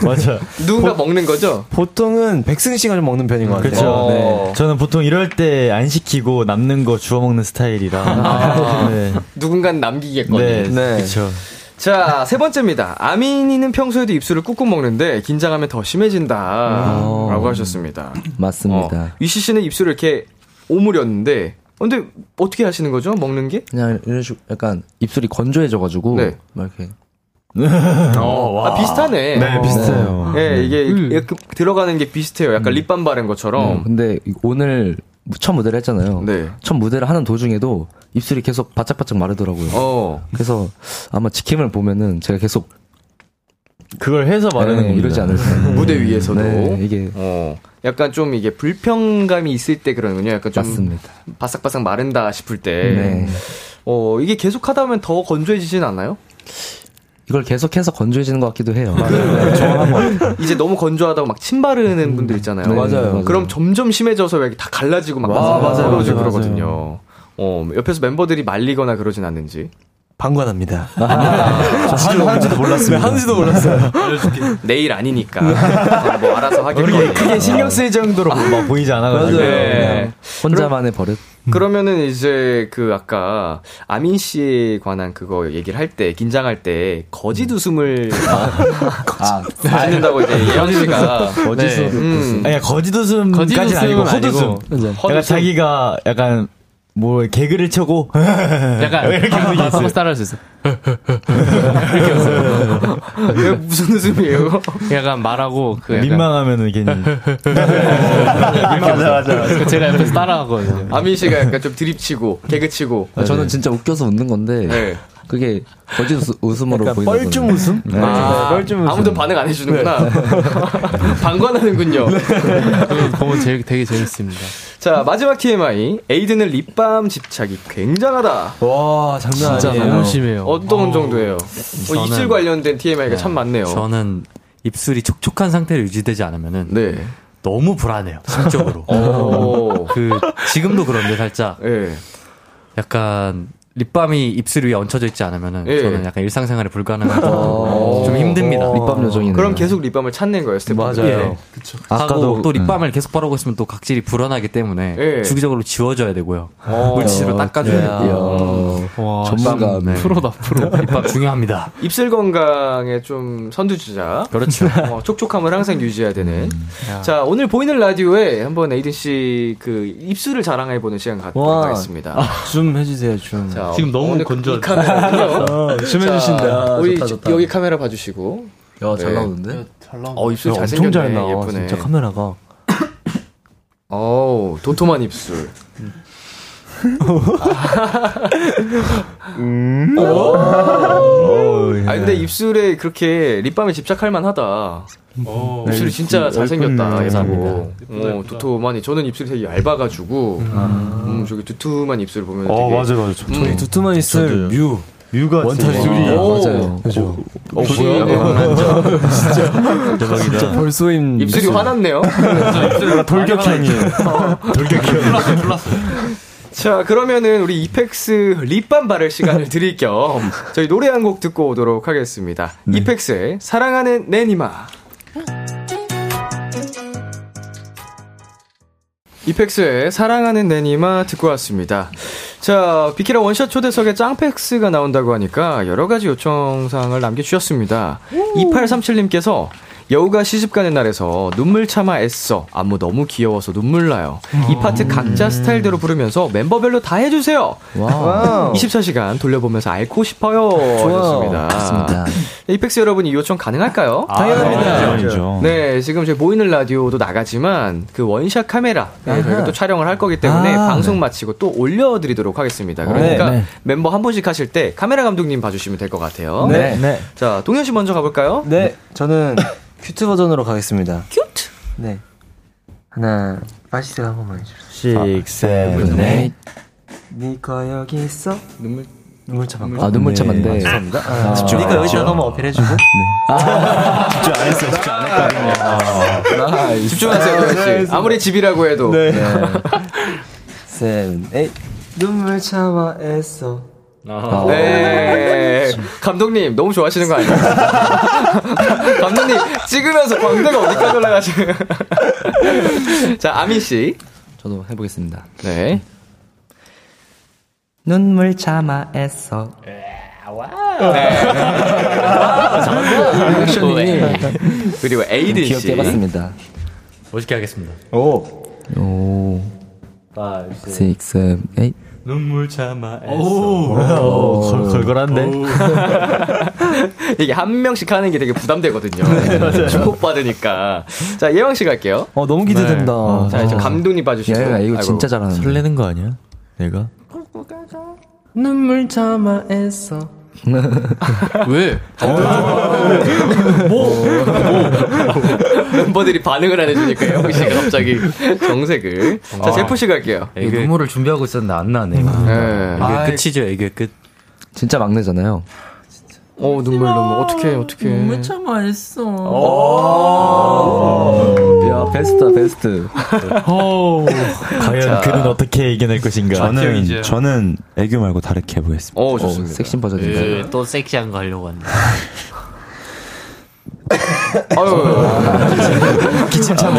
맞아. 누군가 먹는 거죠? 보통은 백승씨가 좀 먹는 편인 것 같아요. 그렇죠. 네. 저는 보통 이럴 때 안 시키고 남는 거 주워 먹는 스타일이라. 네. 누군간 남기겠거든요. 네. 그렇죠. 자, 3번째입니다. 아민이는 평소에도 입술을 꾹꾹 먹는데 긴장하면 더 심해진다라고 하셨습니다. 맞습니다. 유시 씨는 입술을 이렇게 오므렸는데, 근데 어떻게 하시는 거죠? 먹는 게? 그냥 이런 식으로 약간 입술이 건조해져가지고 막 이렇게. 비슷하네. 네, 비슷해요. 네, 이게 이렇게 들어가는 게 비슷해요. 약간 립밤 바른 것처럼. 근데 오늘 첫 무대를 했잖아요. 네. 첫 무대를 하는 도중에도 입술이 계속 바짝바짝 마르더라고요. 그래서 아마 지킴을 보면은 제가 계속 그걸 해서 마르는 겁니다. 이러지 않을까. 무대 위에서도. 네, 이게. 약간 좀 이게 불편감이 있을 때 그러는군요. 약간 좀. 맞습니다. 바싹바싹 마른다 싶을 때. 네. 이게 계속 하다 보면 더 건조해지진 않나요? 이걸 계속해서 건조해지는 것 같기도 해요. 맞아요. 정확한 이제 너무 건조하다고 막 침 바르는 분들 있잖아요. 네, 맞아요. 그럼 점점 심해져서 왜 다 갈라지고 막 맞아요. 그러거든요. 옆에서 멤버들이 말리거나 그러진 않는지. 방관합니다. 하는지도 몰랐습니다. 내일 아니니까. 뭐 알아서 하겠거든요. 크게 신경 쓸 정도로 막 보이지 않아가지고. 네. 혼자만의 버릇. 그러면은 이제 그 아까 아민 씨에 관한 그거 얘기를 할 때, 긴장할 때 거짓 웃음을 짓는다고 이제 예언 씨가 거짓 웃음까지는 아니고 헛웃음. 약간 자기가 약간 뭐 개그를 쳐고 약간 이렇게 한번 따라할 수 있어. 이렇게 웃어요. 이게 무슨 웃음이에요? 약간 말하고 그 약간 민망하면은 괜히. 맞아. 제가 옆에서 따라하거든요. 아민 씨가 약간 좀 드립치고 개그치고. 저는 진짜 웃겨서 웃는 건데. 네. 그게 거짓 웃음으로 보이는 거예요. 뻘쭘 웃음? 네. 뻘쭘 웃음. 아무도 반응 안 해주는구나. 방관하는군요. 보면 되게 재밌습니다. 자, 마지막 TMI. 에이든은 립밤 집착이 굉장하다. 와, 장난 아니에요. 진짜 너무 심해요. 어떤 정도예요? 입술 관련된 TMI가 참 많네요. 저는 입술이 촉촉한 상태로 유지되지 않으면은 너무 불안해요. 심적으로. 지금도 그런데 살짝 약간 립밤이 입술 위에 얹혀져 있지 않으면은 저는 약간 일상생활에 불가능하고 좀 힘듭니다. 립밤 요정이네요. 그럼 계속 립밤을 찾는 거예요, 스태프분들. 맞아요. 그쵸. 아까도 또 립밤을 계속 바르고 있으면 또 각질이 불어나기 때문에 주기적으로 지워줘야 되고요. 물티슈로 닦아줘야 돼요. 전문가 프로다 프로. 립밤 중요합니다. 입술 건강에 좀 선두주자. 그렇죠. 촉촉함을 항상 유지해야 되는. 자, 오늘 보이는 라디오에 한번 에이든 씨 그 입술을 자랑해보는 시간 갖도록 하겠습니다. 좀 해주세요, 좀. 자, 지금 너무 건조해. 심해주신다. 우리 좋다. 여기 카메라 봐주시고. 야, 잘 나오는데? 야, 잘 나오는데? 입술 잘생겼네. 잘 나와, 예쁘네. 진짜 카메라가. 어우, 도톰한 입술. 아, 근데 입술에 그렇게 립밤에 집착할 만하다. 입술이 진짜 잘생겼다. 예쁘고. 두툼하니. 저는 입술이 되게 얇아가지고. 저기 두툼한 입술 보면 되게. 맞아. 저희 두툼한 입술 뮤. 뮤가 원타줄이 맞아요. 그죠. 어 뭐야? 진짜 대박이다. 벌써임 입술이 화났네요. 입술이 돌격형이에요. 돌격형. 놀랐어. 자, 그러면은 우리 이펙스 립밤 바를 시간을 드릴 겸 저희 노래 한 곡 듣고 오도록 하겠습니다. 네. 이펙스의 사랑하는 내 니마. 이펙스의 사랑하는 내 니마 듣고 왔습니다. 자, 비키라 원샷 초대석에 짱팩스가 나온다고 하니까 여러 가지 요청사항을 남겨주셨습니다. 2837님께서 여우가 시집가는 날에서 눈물 참아 애써 안무 너무 귀여워서 눈물 나요. 이 파트 각자 스타일대로 부르면서 멤버별로 다 해주세요. 와우. 24시간 돌려보면서 앓고 싶어요. 좋습니다. 맞습니다. 이펙스 여러분, 이 요청 가능할까요? 당연합니다. 네, 지금 저희 보이는 라디오도 나가지만 그 원샷 카메라 저희가 또 촬영을 할 거기 때문에 방송 마치고 또 올려드리도록 하겠습니다. 그러니까 멤버 한 분씩 하실 때 카메라 감독님 봐주시면 될 것 같아요. 네. 네. 자, 동현 씨 먼저 가볼까요? 네, 저는 큐트 버전으로 가겠습니다. 큐트? 네. 하나, 맛있어 한 번만 해주세요. 6, 7, 8. 니가 여기 있어? 눈물 참았고. 아, 눈물 참았네. 죄송합니다. 니가 여기다 너무 어필해주고. 네. 집중 안 했어요. 집중 안 했거든요. 집중하세요. 아무리 집이라고 해도. 네. 7, 8. 눈물 참아 애써. 아, 네. 감독님, 너무 좋아하시는 거 아니에요? 감독님, 찍으면서 광대가 어디까지 올라가시는. 자, 아미씨. 저도 해보겠습니다. 네. 눈물 참아 애써. 와우. 네. 와우. 액션이. 그리고 에이든씨. 귀엽게 해봤습니다. 멋있게 하겠습니다. 오. 5, 6, 7, 8. 눈물 참아 애써. 걸걸한데. 이게 한 명씩 하는 게 되게 부담되거든요. 네, 축복받으니까. 자, 예왕 씨 갈게요. 너무 기대된다. 네. 자, 이제 감독님 봐주시고. 야, 이거 아이고. 진짜 잘하는. 설레는 거 아니야? 내가. 눈물 참아 애써. 왜? 멤버들이 반응을 안 해주니까 영희 씨가 갑자기 정색을. 자, 제프 씨 갈게요. 눈물을 준비하고 있었는데 안 나네. 이게 끝이죠, 이게 끝. 진짜 막내잖아요. 눈물 어떡해. 눈물 참아 했어. 야, 베스트. 과연 그는 어떻게 이겨낼 것인가. 저는 애교 말고 다르게 해보겠습니다. 좋습니다. 섹시 버전입니다. 또 섹시한 거 하려고 한다. 아유. 기침 참.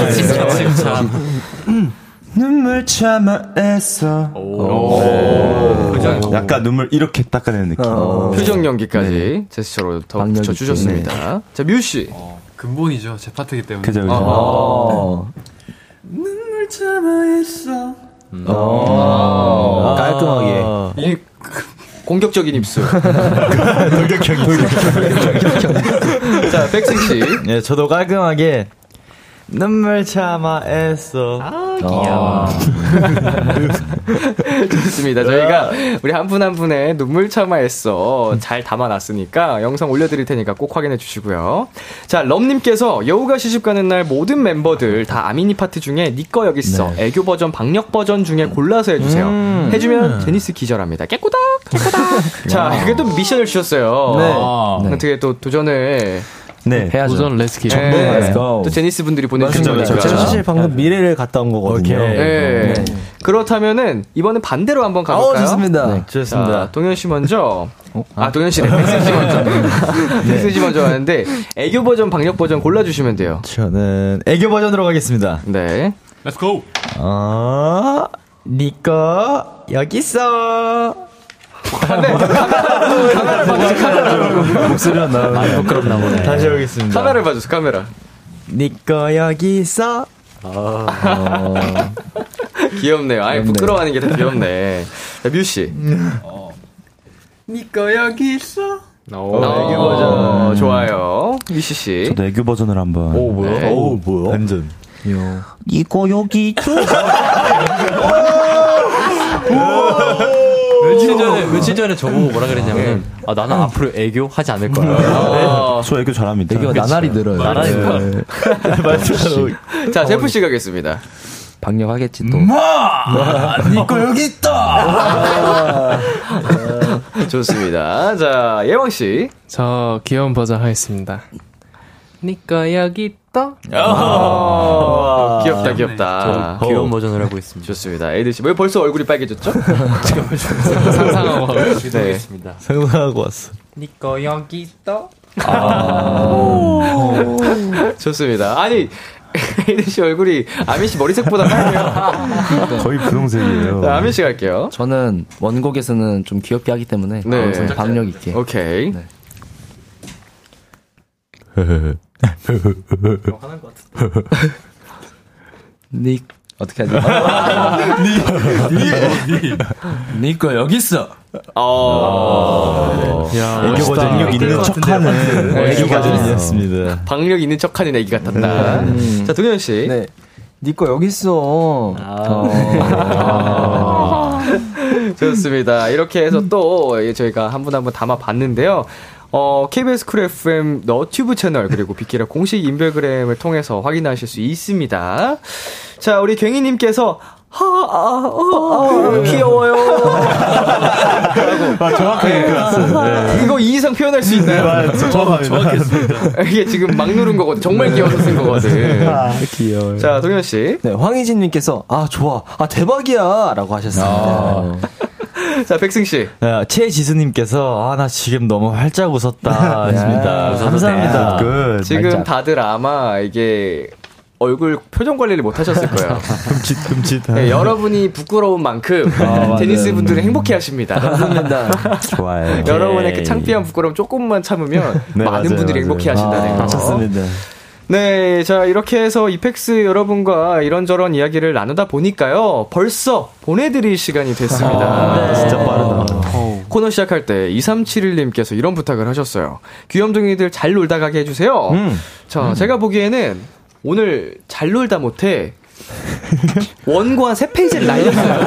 눈물 참아 애써. 약간 눈물 이렇게 닦아내는 느낌. 표정 연기까지 제스처로 더 붙여주셨습니다. 네. 자, 뮤씨. 근본이죠. 제 파트이기 때문에. 그죠. 눈물 참아 애써. 깔끔하게. 이 공격적인 입술. 돌격형. 자, 백승씨. 네, 저도 깔끔하게. 눈물 참아 애써. 아, 귀여워. 좋습니다. 저희가 우리 한 분 한 분의 눈물 참아 애써 잘 담아놨으니까 영상 올려드릴 테니까 꼭 확인해 주시고요. 자, 럼님께서 여우가 시집가는 날 모든 멤버들 다 아미니 파트 중에 니꺼 여기 있어. 네. 애교 버전, 방역 버전 중에 골라서 해주세요. 해주면 제니스 기절합니다. 깨꼬닥. 자, 이게 또 미션을 주셨어요. 네. 어떻게 또 도전을. 네, 해야죠. 우선 레스키. 네. 또 제니스 분들이 보내주신 거니까. 제가 사실 방금 미래를 갔다 온 거거든요. 네. 네. 그렇다면은 이번엔 반대로 한번 가볼까요? 좋습니다. 네. 좋습니다. 자, 동현 씨 먼저. 동현 씨네. 백승 씨 먼저 하는데 애교 버전, 방역 버전 골라주시면 돼요. 저는 애교 버전으로 가겠습니다. 네. Let's go. 니꺼 여기 있어. 카메라 봐주세요. 카메라 목소리가 나오네. 부끄럽나 보네. 다시 해보겠습니다. 카메라를 봐주세요. 카메라. 니꺼 여기 있어. 귀엽네요. 아이, 부끄러워하는 게 더 귀엽네. 뮤씨. 니꺼 여기 있어. 애교 버전 좋아요. 뮤씨 씨. 저도 애교 버전을 한번. 뭐야? 완전. 니꺼 여기 있어. 며칠 전에 저보고 뭐라 그랬냐면, 나는 앞으로 애교 하지 않을 거야. 저 애교 잘합니다. 애교가 나날이 늘어요. 자, 제프씨 가겠습니다. 방역하겠지 또. 마! 니꺼 여기 있다! 좋습니다. 자, 예왕씨. 저 귀여운 버전 하겠습니다. 니꺼 여기 있다? 귀엽다, 귀엽다. 저 귀여운 버전을 하고 있습니다. 좋습니다. 에이드씨, 왜 벌써 얼굴이 빨개졌죠? 제가 벌써 상상하고 왔습니다. 상상하고 왔어. 니꺼 여기 있다? 좋습니다. 아니, 혜린 씨 얼굴이 아민 씨 머리색보다 빨개요. 거의 분홍색이에요. 아민 씨 갈게요. 저는 원곡에서는 좀 귀엽게 하기 때문에 네. 박력 있게. 오케이. 네. 화난 것 같은데. 닉 어떻게 하지? 니꺼 여기 있어. 애교 버전력 있는 척하는 애교 버전이었습니다. 박력 있는 척하는 애기 같았다. 자, 동현 씨. 네. 니꺼 여기 있어. 좋습니다. 이렇게 해서 또 저희가 한 분 한 분 담아봤는데요. KBS 쿨 FM 너튜브 채널 그리고 빅키라 공식 인별그램을 통해서 확인하실 수 있습니다. 자, 우리 괭이님께서 귀여워요. 아, 정확하게 표현했어요. 네. 이거 이 이상 표현할 수 있나요? 네, 정확했습니다. 이게 지금 막 누른 거거든. 정말 네. 귀여워서 쓴 거거든. 아, 귀여워요. 자, 동현 씨. 네, 황희진님께서 아 좋아, 아 대박이야라고 하셨습니다. 자, 백승 씨. 네, 최지수님께서 아 나 지금 너무 활짝 웃었다. 네, 감사합니다. 굿. 지금 활짝. 다들 아마 이게. 얼굴 표정 관리를 못 하셨을 거예요. 흠칫흠칫. 네, 여러분이 부끄러운 만큼 데니스 분들은 행복해하십니다. 감사합니다. 좋아요. 여러분의 그 창피한 부끄러움 조금만 참으면 네, 많은 맞아요, 분들이 행복해하신다는 거. 좋습니다. 네, 자 이렇게 해서 이펙스 여러분과 이런저런 이야기를 나누다 보니까요 벌써 보내드릴 시간이 됐습니다. 네. 진짜 빠르다. 코너 시작할 때 2371님께서 이런 부탁을 하셨어요. 귀염둥이들 잘 놀다 가게 해주세요. 자 제가 보기에는. 오늘 잘 놀다 못해 원고 한 3페이지를 날렸어요.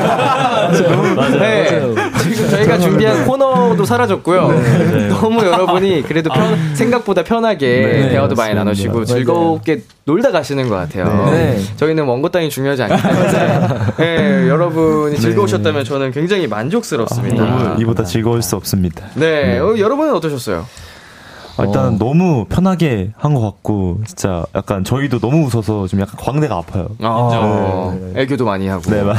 맞아요. 네. 맞아요. 지금 저희가 준비한 코너도 사라졌고요. 네. 너무 여러분이 그래도 생각보다 편하게 네. 대화도 많이 나누시고 맞아요. 즐겁게 놀다 가시는 것 같아요. 네. 저희는 원고 따위 중요하지 않기 때문에 네. 여러분이 즐거우셨다면 저는 굉장히 만족스럽습니다. 아, 이보다 즐거울 수 없습니다. 네, 여러분은 어떠셨어요? 일단 너무 편하게 한 것 같고 진짜 약간 저희도 너무 웃어서 좀 약간 광대가 아파요. 아, 네. 애교도 많이 하고. 네 맞아요.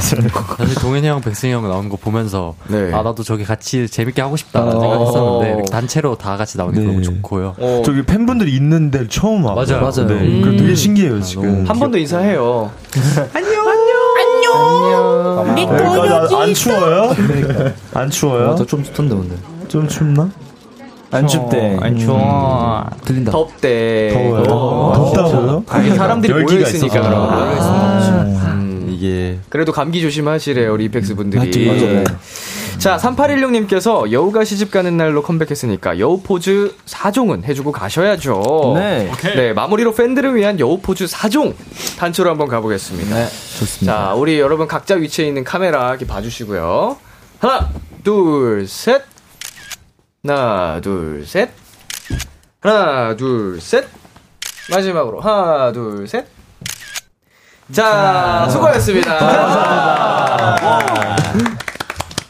사실 동현이 형, 백승이 형 나오는 거 보면서 네. 아 나도 저기 같이 재밌게 하고 싶다라는 생각했었는데 단체로 다 같이 나오는 게 네. 너무 좋고요. 저기 팬분들이 있는 데를 처음 와요. 맞아요. 맞아요. 네. 그리고 되게 신기해요 지금. 한 번 더 인사해요. 안녕. 안녕. 미코노지. 안 추워요? 안 추워요? 나 좀 춥던데 오늘. 좀 춥나? 안 춥대. 안 추워. 들린다. 덥대. 더워요. 덥다고요? 아니, 사람들이 모여있으니까. 이게. 그래도 감기 조심하시래요, 우리 이펙스 분들이. 맞아요. 자, 3816님께서 여우가 시집 가는 날로 컴백했으니까 여우 포즈 4종은 해주고 가셔야죠. 네. 오케이. 네, 마무리로 팬들을 위한 여우 포즈 4종 단체로 한번 가보겠습니다. 네, 좋습니다. 자, 우리 여러분 각자 위치에 있는 카메라 이렇게 봐주시고요. 하나, 둘, 셋. 하나 둘 셋 하나 둘 셋 마지막으로 하나 둘 셋 자 수고하셨습니다.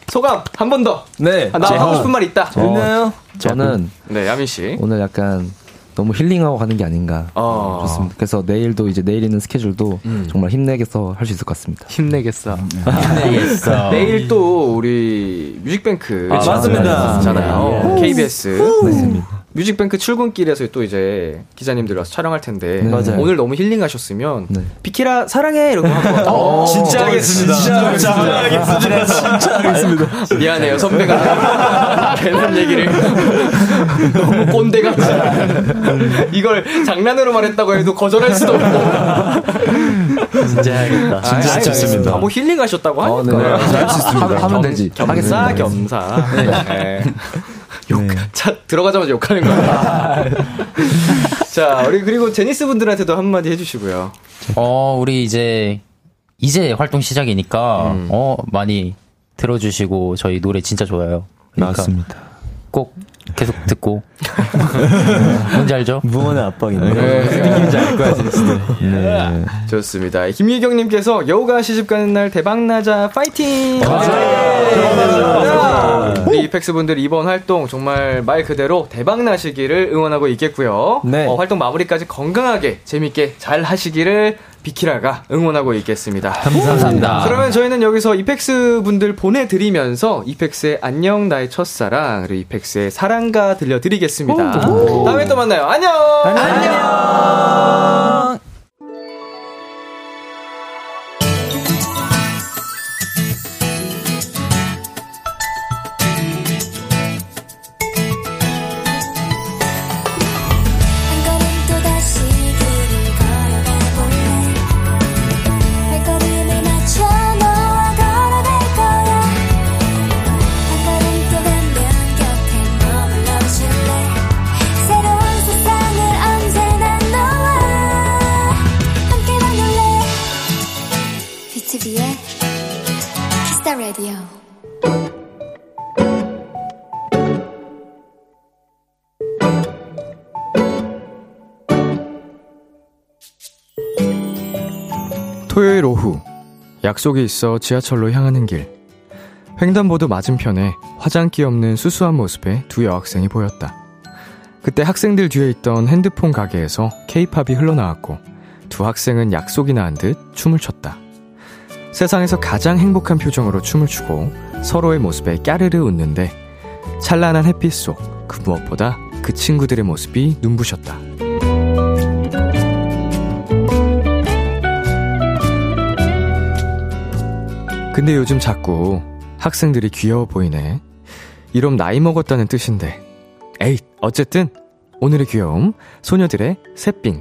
소감 한 번 더. 네. 나 하고 싶은 말 있다. 있나요? 저는 네 야민 씨 오늘 약간 너무 힐링하고 가는 게 아닌가. 좋습니다. 그래서 내일도 이제 내일 있는 스케줄도 정말 힘내겠어 할 수 있을 것 같습니다. 힘내겠어. 힘내겠어. 내일 또 우리 뮤직뱅크. 아, 맞습니다. 잖아요. 예. KBS. 네. 뮤직뱅크 출근길에서 또 이제 기자님들 와서 촬영할 텐데 네. 오늘 너무 힐링하셨으면 네. 비키라 사랑해 이렇게 하고 진짜 하겠습니다. 진짜 하겠습니다. 진짜 하겠습니다. 미안해요 선배가 괜한 얘기를 너무 꼰대같이 이걸 장난으로 말했다고 해도 거절할 수도 없고 진짜 하겠다. 진짜 좋습니다. 뭐 힐링하셨다고 하니까 할 수 있습니다. 하면 되지. 겸사 겸사. 네. 욕, 자, 들어가자마자 욕하는 거야. 자, 우리 그리고 제니스 분들한테도 한마디 해주시고요. 우리 이제 활동 시작이니까, 많이 들어주시고, 저희 노래 진짜 좋아요. 그러니까 맞습니다. 꼭 계속 듣고. 뭔지 알죠? 무언의 압박인데. 네. 무슨 느낌인지 알 거야, 진짜. 네. 좋습니다. 김유경님께서 여우가 시집 가는 날 대박나자 파이팅! 우리 이펙스 분들 이번 활동 정말 말 그대로 대박나시기를 응원하고 있겠고요. 네. 활동 마무리까지 건강하게 재밌게 잘 하시기를 비키라가 응원하고 있겠습니다. 감사합니다. 그러면 저희는 여기서 이펙스 분들 보내드리면서 이펙스의 안녕 나의 첫사랑 그리고 이펙스의 사랑가 들려드리겠습니다. 다음에 또 만나요. 안녕. 안녕. 토요일 오후 약속이 있어 지하철로 향하는 길 횡단보도 맞은편에 화장기 없는 수수한 모습의 두 여학생이 보였다. 그때 학생들 뒤에 있던 핸드폰 가게에서 K-팝이 흘러나왔고 두 학생은 약속이나 한 듯 춤을 췄다. 세상에서 가장 행복한 표정으로 춤을 추고 서로의 모습에 까르르 웃는데 찬란한 햇빛 속 그 무엇보다 그 친구들의 모습이 눈부셨다. 근데 요즘 자꾸 학생들이 귀여워 보이네. 이럼 나이 먹었다는 뜻인데 에잇 어쨌든 오늘의 귀여움 소녀들의 새삥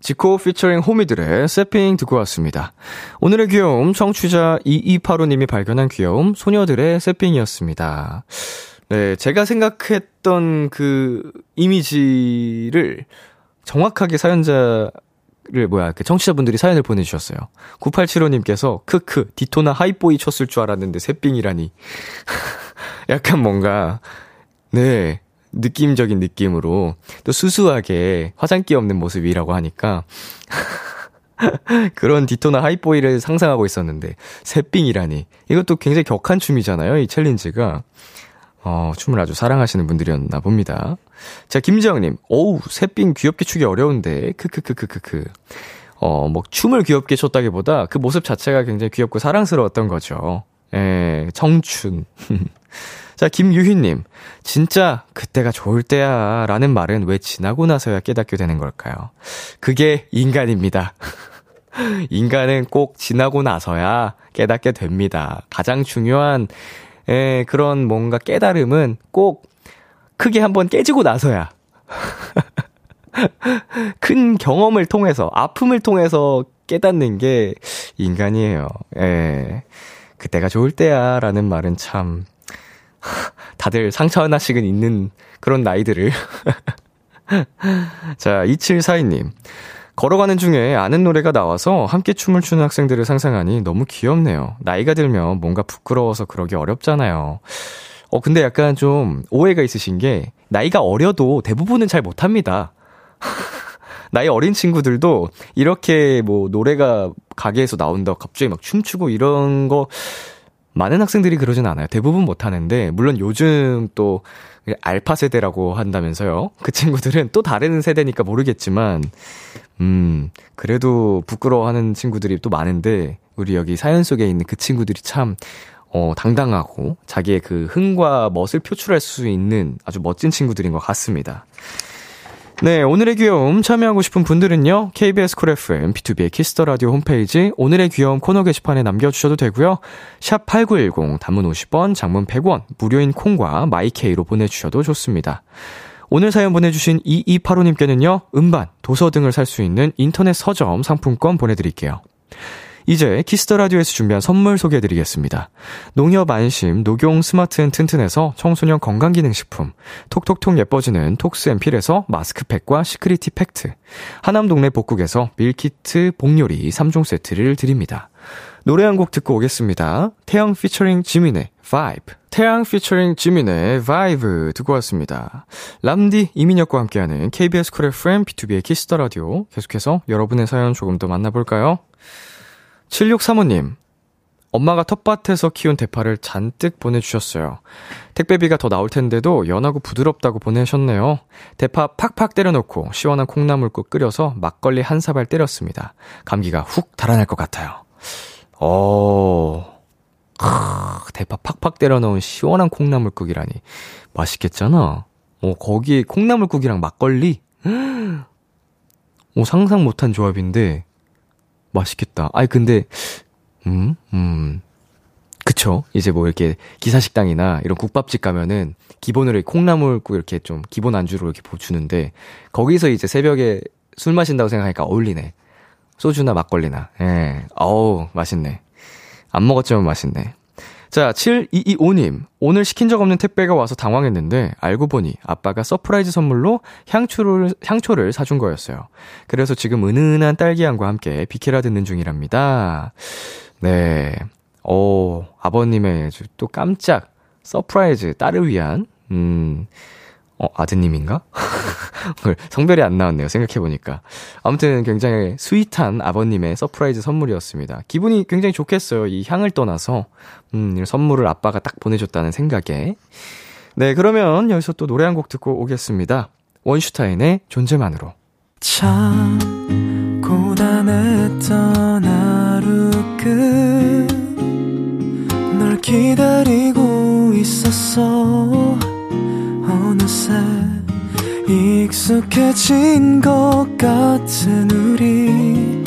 지코 피처링 호미들의 새삥 듣고 왔습니다. 오늘의 귀여움 청취자 2285님이 발견한 귀여움 소녀들의 새삥이었습니다. 네, 제가 생각했던 그 이미지를 정확하게 청취자분들이 사연을 보내주셨어요. 9875님께서 크크 디토나 하이보이 쳤을 줄 알았는데 새삥이라니. 약간 뭔가 네. 느낌적인 느낌으로 또 수수하게 화장기 없는 모습이라고 하니까 그런 디토나 하이보이를 상상하고 있었는데 새삥이라니 이것도 굉장히 격한 춤이잖아요. 이 챌린지가 춤을 아주 사랑하시는 분들이었나 봅니다. 자 김지영님 오우 새삥 귀엽게 추기 어려운데 크크크크크크 뭐 춤을 귀엽게 췄다기보다 그 모습 자체가 굉장히 귀엽고 사랑스러웠던 거죠. 예, 청춘. 자 김유희님 진짜 그때가 좋을 때야 라는 말은 왜 지나고 나서야 깨닫게 되는 걸까요? 그게 인간입니다. 인간은 꼭 지나고 나서야 깨닫게 됩니다. 가장 중요한 그런 뭔가 깨달음은 꼭 크게 한번 깨지고 나서야 큰 경험을 통해서 아픔을 통해서 깨닫는 게 인간이에요. 예, 그때가 좋을 때야 라는 말은 참 다들 상처 하나씩은 있는 그런 나이들을. 자, 2742님. 걸어가는 중에 아는 노래가 나와서 함께 춤을 추는 학생들을 상상하니 너무 귀엽네요. 나이가 들면 뭔가 부끄러워서 그러기 어렵잖아요. 근데 약간 좀 오해가 있으신 게 나이가 어려도 대부분은 잘 못합니다. 나이 어린 친구들도 이렇게 뭐 노래가 가게에서 나온다고 갑자기 막 춤추고 이런 거 많은 학생들이 그러진 않아요. 대부분 못하는데 물론 요즘 또 알파 세대라고 한다면서요. 그 친구들은 또 다른 세대니까 모르겠지만 그래도 부끄러워하는 친구들이 또 많은데 우리 여기 사연 속에 있는 그 친구들이 참 당당하고 자기의 그 흥과 멋을 표출할 수 있는 아주 멋진 친구들인 것 같습니다. 네, 오늘의 귀여움 참여하고 싶은 분들은요. KBS 쿨 FM, BTOB의 키스 더 라디오 홈페이지 오늘의 귀여움 코너 게시판에 남겨주셔도 되고요. 샵 8910, 단문 50원, 장문 100원, 무료인 콩과 마이케이로 보내주셔도 좋습니다. 오늘 사연 보내주신 2285님께는요. 음반, 도서 등을 살 수 있는 인터넷 서점 상품권 보내드릴게요. 이제 키스 더 라디오에서 준비한 선물 소개해드리겠습니다. 농협 안심, 녹용 스마트 앤 튼튼에서 청소년 건강기능식품, 톡톡톡 예뻐지는 톡스 앤 필에서 마스크팩과 시크릿티 팩트, 하남 동네 복국에서 밀키트, 복요리 3종 세트를 드립니다. 노래 한 곡 듣고 오겠습니다. 태양 피처링 지민의 Vibe. 태양 피처링 지민의 Vibe 듣고 왔습니다. 람디 이민혁과 함께하는 KBS 쿨 FM BTOB의 Kiss the Radio. 계속해서 여러분의 사연 조금 더 만나볼까요? 7635님. 엄마가 텃밭에서 키운 대파를 잔뜩 보내주셨어요. 택배비가 더 나올 텐데도 연하고 부드럽다고 보내셨네요. 대파 팍팍 때려놓고 시원한 콩나물국 끓여서 막걸리 한 사발 때렸습니다. 감기가 훅 달아날 것 같아요. 대파 팍팍 때려놓은 시원한 콩나물국이라니 맛있겠잖아. 거기에 콩나물국이랑 막걸리? 상상 못한 조합인데 맛있겠다. 아니 근데 그쵸. 이제 뭐 이렇게 기사식당이나 이런 국밥집 가면은 기본으로 콩나물국 이렇게 좀 기본 안주로 이렇게 주는데 거기서 이제 새벽에 술 마신다고 생각하니까 어울리네. 소주나 막걸리나. 예. 어우, 맛있네. 안 먹었지만 맛있네. 자, 7225님. 오늘 시킨 적 없는 택배가 와서 당황했는데 알고 보니 아빠가 서프라이즈 선물로 향초를 사준 거였어요. 그래서 지금 은은한 딸기향과 함께 비키라 듣는 중이랍니다. 네. 아버님의 또 깜짝 서프라이즈 딸을 위한 아드님인가? 성별이 안 나왔네요. 생각해보니까. 아무튼 굉장히 스윗한 아버님의 서프라이즈 선물이었습니다. 기분이 굉장히 좋겠어요. 이 향을 떠나서 이런 선물을 아빠가 딱 보내줬다는 생각에. 네, 그러면 여기서 또 노래 한 곡 듣고 오겠습니다. 원슈타인의 존재만으로. 참 고단했던 하루 끝 널 기다리고 있었어. 어느새 익숙해진 것 같은 우리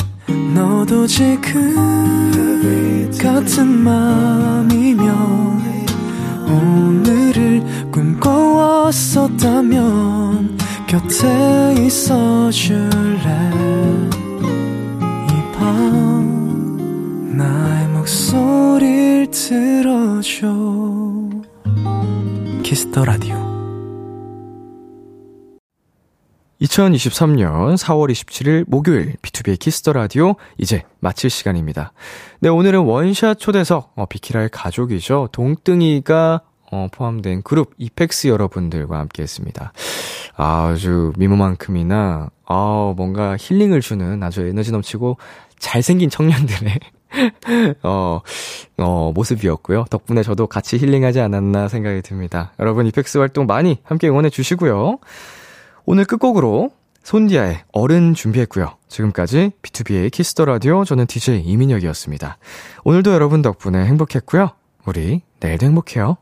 너도 지금 같은 맘이면 오늘을 꿈꿔왔었다면 곁에 있어줄래. 이 밤 나의 목소리를 들어줘. 키스 더 라디오. 2023년 4월 27일 목요일 B2B의 키스 더 라디오 이제 마칠 시간입니다. 네, 오늘은 원샷 초대석 비키라의 가족이죠. 동등이가 포함된 그룹 이펙스 여러분들과 함께했습니다. 아주 미모만큼이나 뭔가 힐링을 주는 아주 에너지 넘치고 잘생긴 청년들의 모습이었고요. 덕분에 저도 같이 힐링하지 않았나 생각이 듭니다. 여러분 이펙스 활동 많이 함께 응원해 주시고요. 오늘 끝곡으로 손디아의 어른 준비했고요. 지금까지 B2B의 키스 더 라디오, 저는 DJ 이민혁이었습니다. 오늘도 여러분 덕분에 행복했고요. 우리 내일도 행복해요.